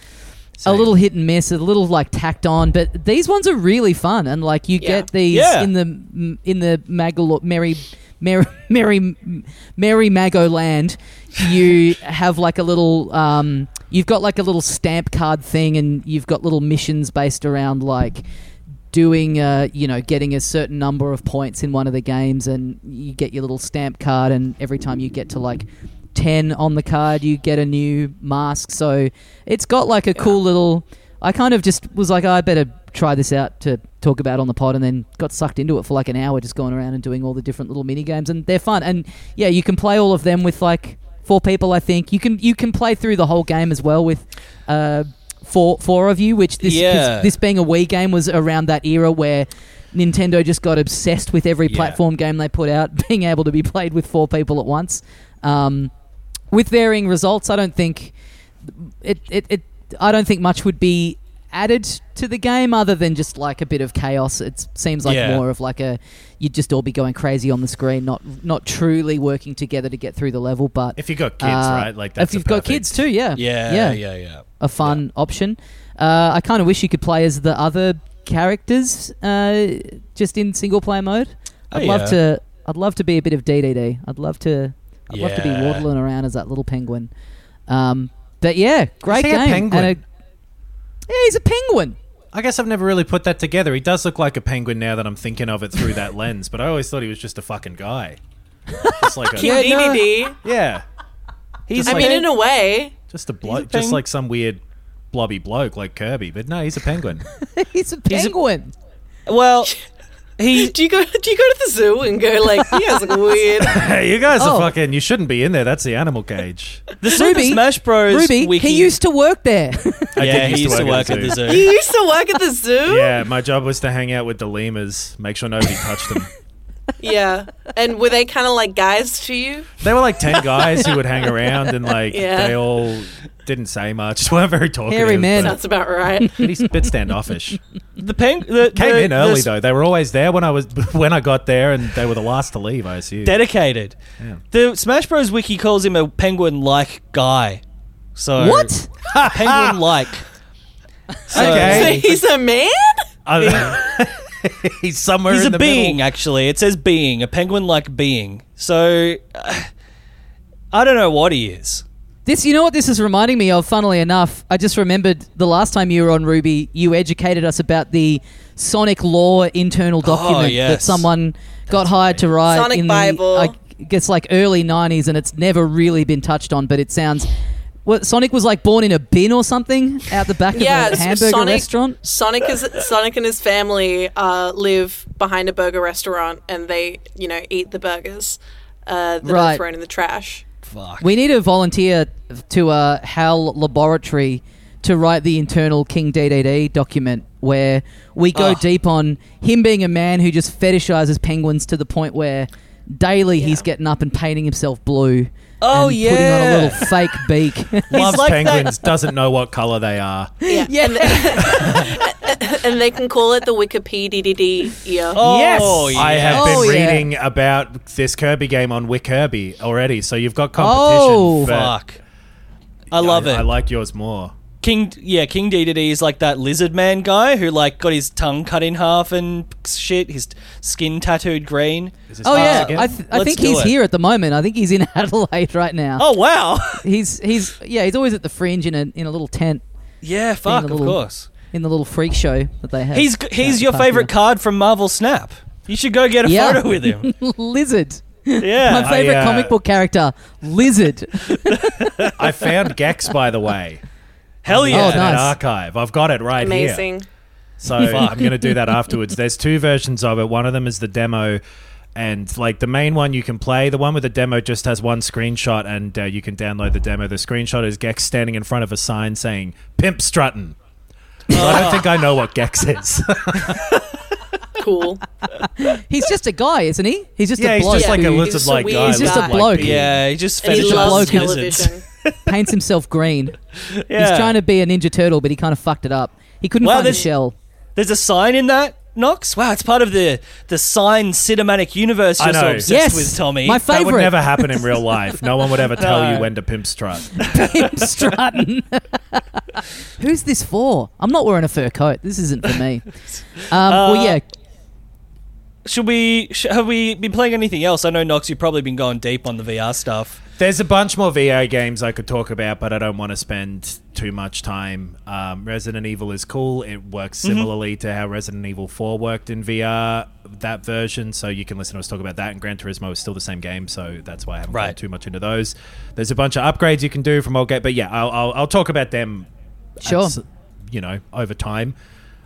Same. a little hit and miss, a little like tacked on. But these ones are really fun, and like you yeah. get these yeah. in the in the Magalore Merry. Merry, Merry, Merry Magoland, you have like a little, um, you've got like a little stamp card thing, and you've got little missions based around like doing, uh, you know, getting a certain number of points in one of the games, and you get your little stamp card, and every time you get to like ten on the card, you get a new mask. So it's got like a yeah. cool little, I kind of just was like, oh, I better try this out to talk about on the pod, and then got sucked into it for like an hour just going around and doing all the different little mini games, and they're fun. And yeah, you can play all of them with like four people, I think. You can you can play through the whole game as well with uh, four four of you, which this yeah. this being a Wii game was around that era where Nintendo just got obsessed with every yeah. platform game they put out being able to be played with four people at once. Um, with varying results, I don't think it, it, it I don't think much would be added to the game other than just like a bit of chaos. It seems like yeah. more of like a you'd just all be going crazy on the screen, not not truly working together to get through the level. But if you've got kids, uh, right? Like that's if you've perfect... got kids too, yeah, yeah, yeah, yeah, yeah. a fun yeah. option. Uh, I kind of wish you could play as the other characters, uh, just in single player mode. I'd oh, love yeah. to. I'd love to be a bit of D D D. I'd love to. I'd yeah. love to be waddling around as that little penguin. Um, but yeah, great game. A penguin? And a, yeah, he's a penguin. I guess I've never really put that together. He does look like a penguin now that I'm thinking of it through that lens, but I always thought he was just a fucking guy. Just like a... yeah, no. yeah. He's I like, mean, in a way. Just a bloke. Just like some weird blobby bloke like Kirby, but no, he's a penguin. He's a penguin. He's a... Well... He, do you go? Do you go to the zoo and go like, he has a weird? Hey, you guys oh. are fucking. You shouldn't be in there. That's the animal cage. The Super Smash Bros. Ruby, wiki. He used to work there. yeah, he used to work, used to work at the zoo. He used to work at the zoo. Yeah, my job was to hang out with the lemurs, make sure nobody touched them. Yeah, and were they kind of like guys to you? They were like ten guys who would hang around, and like yeah. they all didn't say much. Weren't very talkative. Hairy man, that's about right. He's a bit standoffish. The peng the, came the, in early the, though. They were always there when I was when I got there, and they were the last to leave. I assume dedicated. Yeah. The Smash Bros. Wiki calls him a penguin-like guy. So what? Penguin-like. so, okay. So he's a man. I He's somewhere He's in the being, middle. He's a being, actually. It says being, a penguin-like being. So, uh, I don't know what he is. This, you know what this is reminding me of, funnily enough? I just remembered the last time you were on, Ruby, you educated us about the Sonic lore internal document oh, yes. that someone got That's hired amazing. to write. Sonic in Bible. The, I guess, like, early nineties, and it's never really been touched on, but it sounds... Well, Sonic was like born in a bin or something out the back yeah, of a hamburger Sonic, restaurant. Sonic is Sonic and his family uh, live behind a burger restaurant, and they, you know, eat the burgers uh, that right. are thrown in the trash. Fuck. We need a volunteer to uh, Hal Laboratory to write the internal King D D D document where we go oh. deep on him being a man who just fetishizes penguins to the point where daily yeah. he's getting up and painting himself blue. Oh, and yeah. putting on a little fake beak. Loves like penguins, that. Doesn't know what colour they are. Yeah. yeah. And, they, and they can call it the Wikipedia. Yeah. Oh, yes. Yeah. I have been oh, reading yeah. about this Kirby game on Wikirby already, so you've got competition. Oh, fuck. I love I, it. I like yours more. King, yeah, King D D D is like that lizard man guy who like got his tongue cut in half and shit, his skin tattooed green. Is this oh yeah, again? I, th- I think he's it. here at the moment. I think he's in Adelaide right now. Oh wow, he's he's yeah, he's always at the Fringe in a in a little tent. Yeah, fuck, little, of course, in the little freak show that they have. He's he's your favorite card from Marvel Snap. You should go get a yeah. photo with him. Lizard. Yeah, my favorite I, uh, comic book character, Lizard. I found Gex, by the way. Hell yeah, oh, nice. Internet Archive. I've got it right Amazing. here. Amazing. So I'm going to do that afterwards. There's two versions of it. One of them is the demo, and like the main one you can play. The one with the demo just has one screenshot, and uh, you can download the demo. The screenshot is Gex standing in front of a sign saying, "Pimp Struttin'." So I don't think I know what Gex is. Cool. He's just a guy, isn't he? He's just yeah, a bloke. He's just like a lizard-like guy. He's just a bloke. Yeah, he just fetishes television. Paints himself green. Yeah. He's trying to be a Ninja Turtle, but he kind of fucked it up. He couldn't wow, find the shell. There's a sign in that, Knox? Wow, it's part of the the sign cinematic universe you're so obsessed yes, with, Tommy. My favourite. That would never happen in real life. No one would ever tell no. you when to pimp strut. Pimp strutting. Who's this for? I'm not wearing a fur coat. This isn't for me. Um, uh, well, yeah. Should we? Sh- have we been playing anything else? I know, Knox, you've probably been going deep on the V R stuff. There's a bunch more V R games I could talk about, but I don't want to spend too much time. Um, Resident Evil is cool. It works similarly mm-hmm. to how Resident Evil four worked in V R, that version. So you can listen to us talk about that. And Gran Turismo is still the same game, so that's why I haven't right. played too much into those. There's a bunch of upgrades you can do from old game. But yeah, I'll, I'll, I'll talk about them sure. as, you know, over time.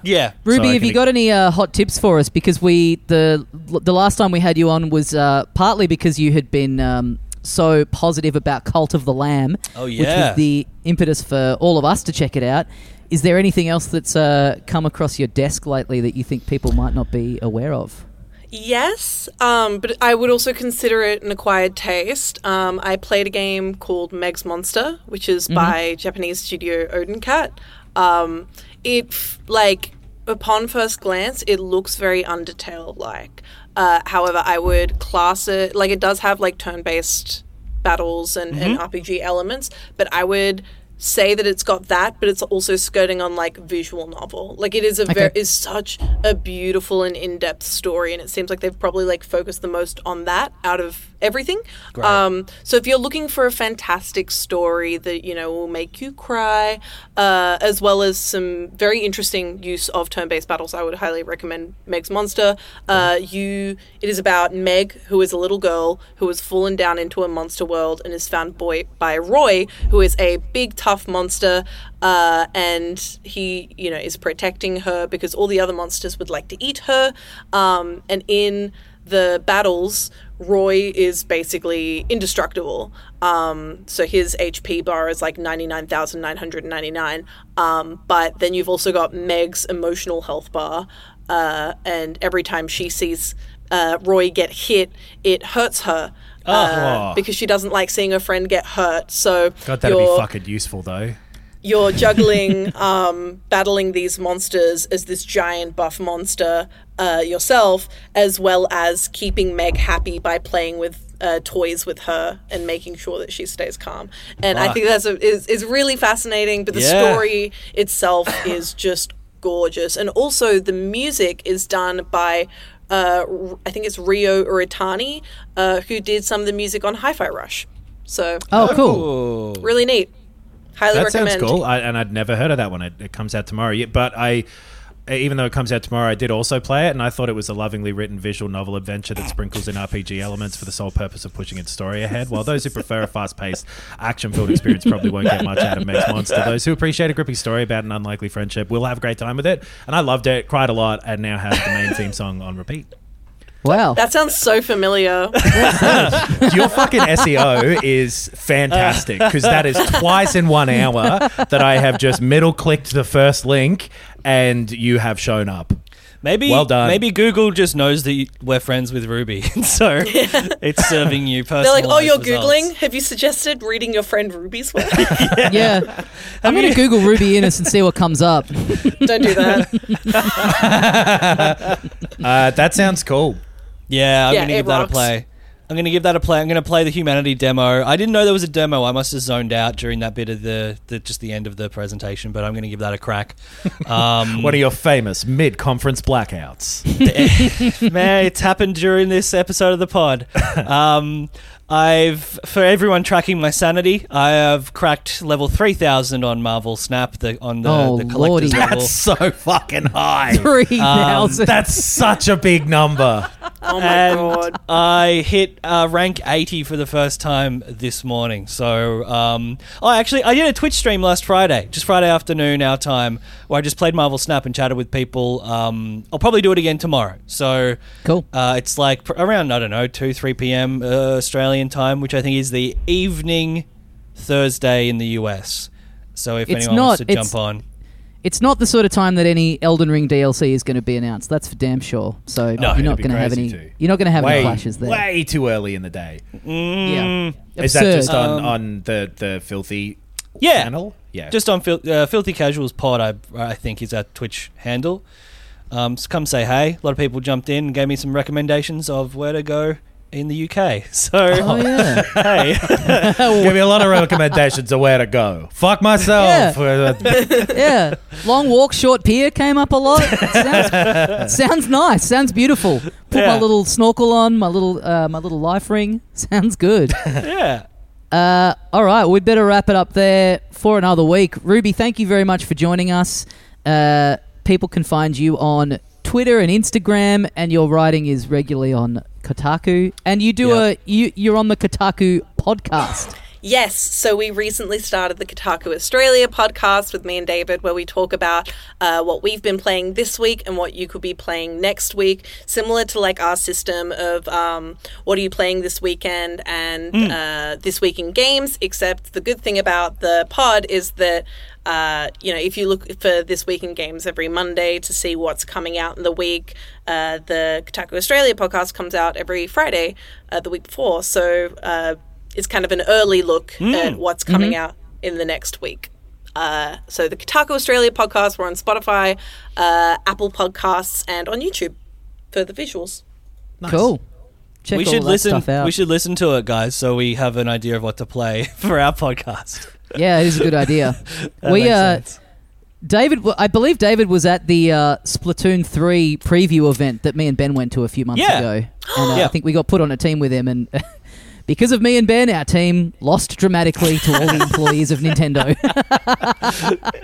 Yeah. Ruby, so have you got any uh, hot tips for us? Because we the the last time we had you on was uh, partly because you had been um, so positive about Cult of the Lamb. Oh, yeah. Which was the impetus for all of us to check it out. Is there anything else that's uh, come across your desk lately that you think people might not be aware of? Yes, um, but I would also consider it an acquired taste. Um, I played a game called Meg's Monster, which is mm-hmm. by Japanese studio Odenkat. Um, it, like, upon first glance, it looks very Undertale-like. Uh, however, I would class it, like, it does have, like, turn-based battles and, mm-hmm. and R P G elements, but I would say that it's got that, but it's also skirting on like visual novel. Like it is a okay. very is such a beautiful and in-depth story, and it seems like they've probably like focused the most on that out of everything. Great. Um, so if you're looking for a fantastic story that you know will make you cry, uh, as well as some very interesting use of turn-based battles, I would highly recommend Meg's Monster. Uh, mm. You it is about Meg, who is a little girl who has fallen down into a monster world and is found boy, by Roy, who is a big tough monster, uh, and he, you know, is protecting her because all the other monsters would like to eat her. Um, and in the battles, Roy is basically indestructible. Um, so his H P bar is like ninety-nine thousand nine hundred ninety-nine. Um, but then you've also got Meg's emotional health bar, uh, and every time she sees uh, Roy get hit, it hurts her. Uh, oh. Because she doesn't like seeing her friend get hurt. So God, that'd be fucking useful though. You're juggling um, battling these monsters as this giant buff monster uh, yourself, as well as keeping Meg happy by playing with Uh, toys with her and making sure that she stays calm. And Fuck. I think that's a, is, is really fascinating. But the yeah. story itself is just gorgeous. And also the music is done by Uh, I think it's Ryo Uritani, uh, who did some of the music on Hi-Fi Rush. So, oh, cool. Really neat. Highly that recommend. That sounds cool. I, and I'd never heard of that one. It, it comes out tomorrow. But I, even though it comes out tomorrow, I did also play it, and I thought it was a lovingly written visual novel adventure that sprinkles in R P G elements for the sole purpose of pushing its story ahead. While those who prefer a fast-paced, action-filled experience probably won't get much out of Meg's Monster, those who appreciate a gripping story about an unlikely friendship will have a great time with it. And I loved it, cried a lot, and now have the main theme song on repeat. Wow. That sounds so familiar. Your fucking S E O is fantastic, because that is twice in one hour that I have just middle-clicked the first link and you have shown up. Maybe, well done. Maybe Google just knows that you, we're friends with Ruby, so yeah. it's serving you personalized They're like, oh, you're results. Googling? Have you suggested reading your friend Ruby's work? yeah. yeah. I'm going to Google Ruby Innes and see what comes up. Don't do that. uh, that sounds cool. Yeah, I'm yeah, going to give rocks. that a play. I'm going to give that a play. I'm going to play the Humanity demo. I didn't know there was a demo. I must have zoned out during that bit of the, the just the end of the presentation, but I'm going to give that a crack. Um, One of your famous mid-conference blackouts. Man, it's happened during this episode of the pod. Um, I've, for everyone tracking my sanity, I have cracked level three thousand on Marvel Snap, the, on the, oh, the collector's Lordy. level. That's so fucking high. three thousand Um, that's such a big number. Oh my and God. I hit uh, rank eighty for the first time this morning. So, um, oh, actually, I did a Twitch stream last Friday, just Friday afternoon, our time, where I just played Marvel Snap and chatted with people. Um, I'll probably do it again tomorrow. So, cool. Uh, it's like pr- around, I don't know, two, three p.m. Uh, Australian time, which I think is the evening Thursday in the U S. So, if it's anyone not, wants to jump on. It's not the sort of time that any Elden Ring D L C is going to be announced. That's for damn sure. So no, you're not going to have any. Too. You're not going to have way, any clashes there. Way too early in the day. Mm. Yeah, is absurd. That just on, um, on the, the filthy yeah. channel? Yeah, just on fil- uh, Filthy Casuals Pod. I I think is our Twitch handle. Um, so come say hey. A lot of people jumped in and gave me some recommendations of where to go in the U K. So oh, yeah. hey. Give me a lot of recommendations of where to go. Fuck myself. Yeah. yeah. Long walk, short pier came up a lot. It sounds, sounds nice. Sounds beautiful. Put yeah. my little snorkel on, my little uh, my little life ring. Sounds good. yeah. Uh, all right, we'd better wrap it up there for another week. Ruby, thank you very much for joining us. Uh, people can find you on Twitter and Instagram, and your writing is regularly on Kotaku, and you do yep. a you, you're on the Kotaku podcast. Yes, so we recently started the Kotaku Australia podcast with me and David, where we talk about uh, what we've been playing this week and what you could be playing next week, similar to like our system of um, what are you playing this weekend and mm. uh, this week in games, except the good thing about the pod is that Uh, you know, if you look for This Week in Games every Monday to see what's coming out in the week, uh, the Kotaku Australia podcast comes out every Friday uh, the week before. So uh, it's kind of an early look mm. at what's coming mm-hmm. out in the next week. Uh, so the Kotaku Australia podcast, we're on Spotify, uh, Apple Podcasts, and on YouTube for the visuals. Nice. Cool. Check we all should that listen, stuff out. We should listen to it, guys, so we have an idea of what to play for our podcast. Yeah, it is a good idea. we uh, David, I believe David was at the uh, Splatoon three preview event that me and Ben went to a few months yeah. ago. And uh, yeah. I think we got put on a team with him. And because of me and Ben, our team lost dramatically to all the employees of Nintendo.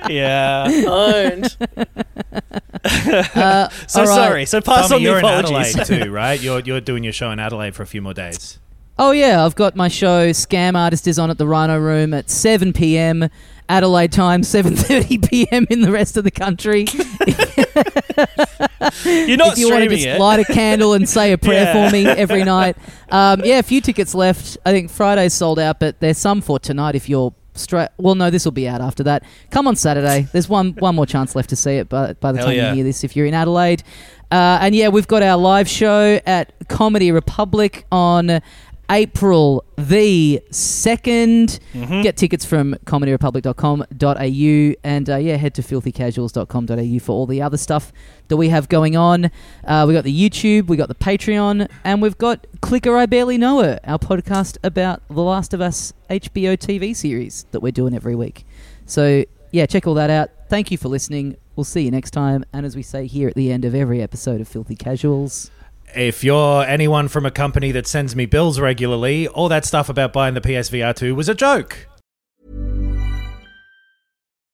yeah. Owned. uh, so right. sorry. So pass Tommy, on the apologies. You're in Adelaide too, right? You're, you're doing your show in Adelaide for a few more days. Oh, yeah, I've got my show, Scam Artist is on at the Rhino Room at seven p.m. Adelaide time, seven thirty p.m. in the rest of the country. You're not If you want to just it. light a candle and say a prayer yeah. for me every night. Um, yeah, a few tickets left. I think Friday's sold out, but there's some for tonight if you're straight. Well, no, this will be out after that. Come on Saturday. There's one one more chance left to see it by, by the Hell time yeah. you hear this if you're in Adelaide. Uh, and, yeah, we've got our live show at Comedy Republic on April the second. Mm-hmm. Get tickets from comedy republic dot com dot a u and, uh, yeah, head to filthy casuals dot com dot a u for all the other stuff that we have going on. Uh, we got the YouTube, we got the Patreon, and we've got Clicker I Barely Know Her, our podcast about The Last of Us H B O T V series that we're doing every week. So, yeah, check all that out. Thank you for listening. We'll see you next time. And as we say here at the end of every episode of Filthy Casuals... If you're anyone from a company that sends me bills regularly, all that stuff about buying the P S V R two was a joke.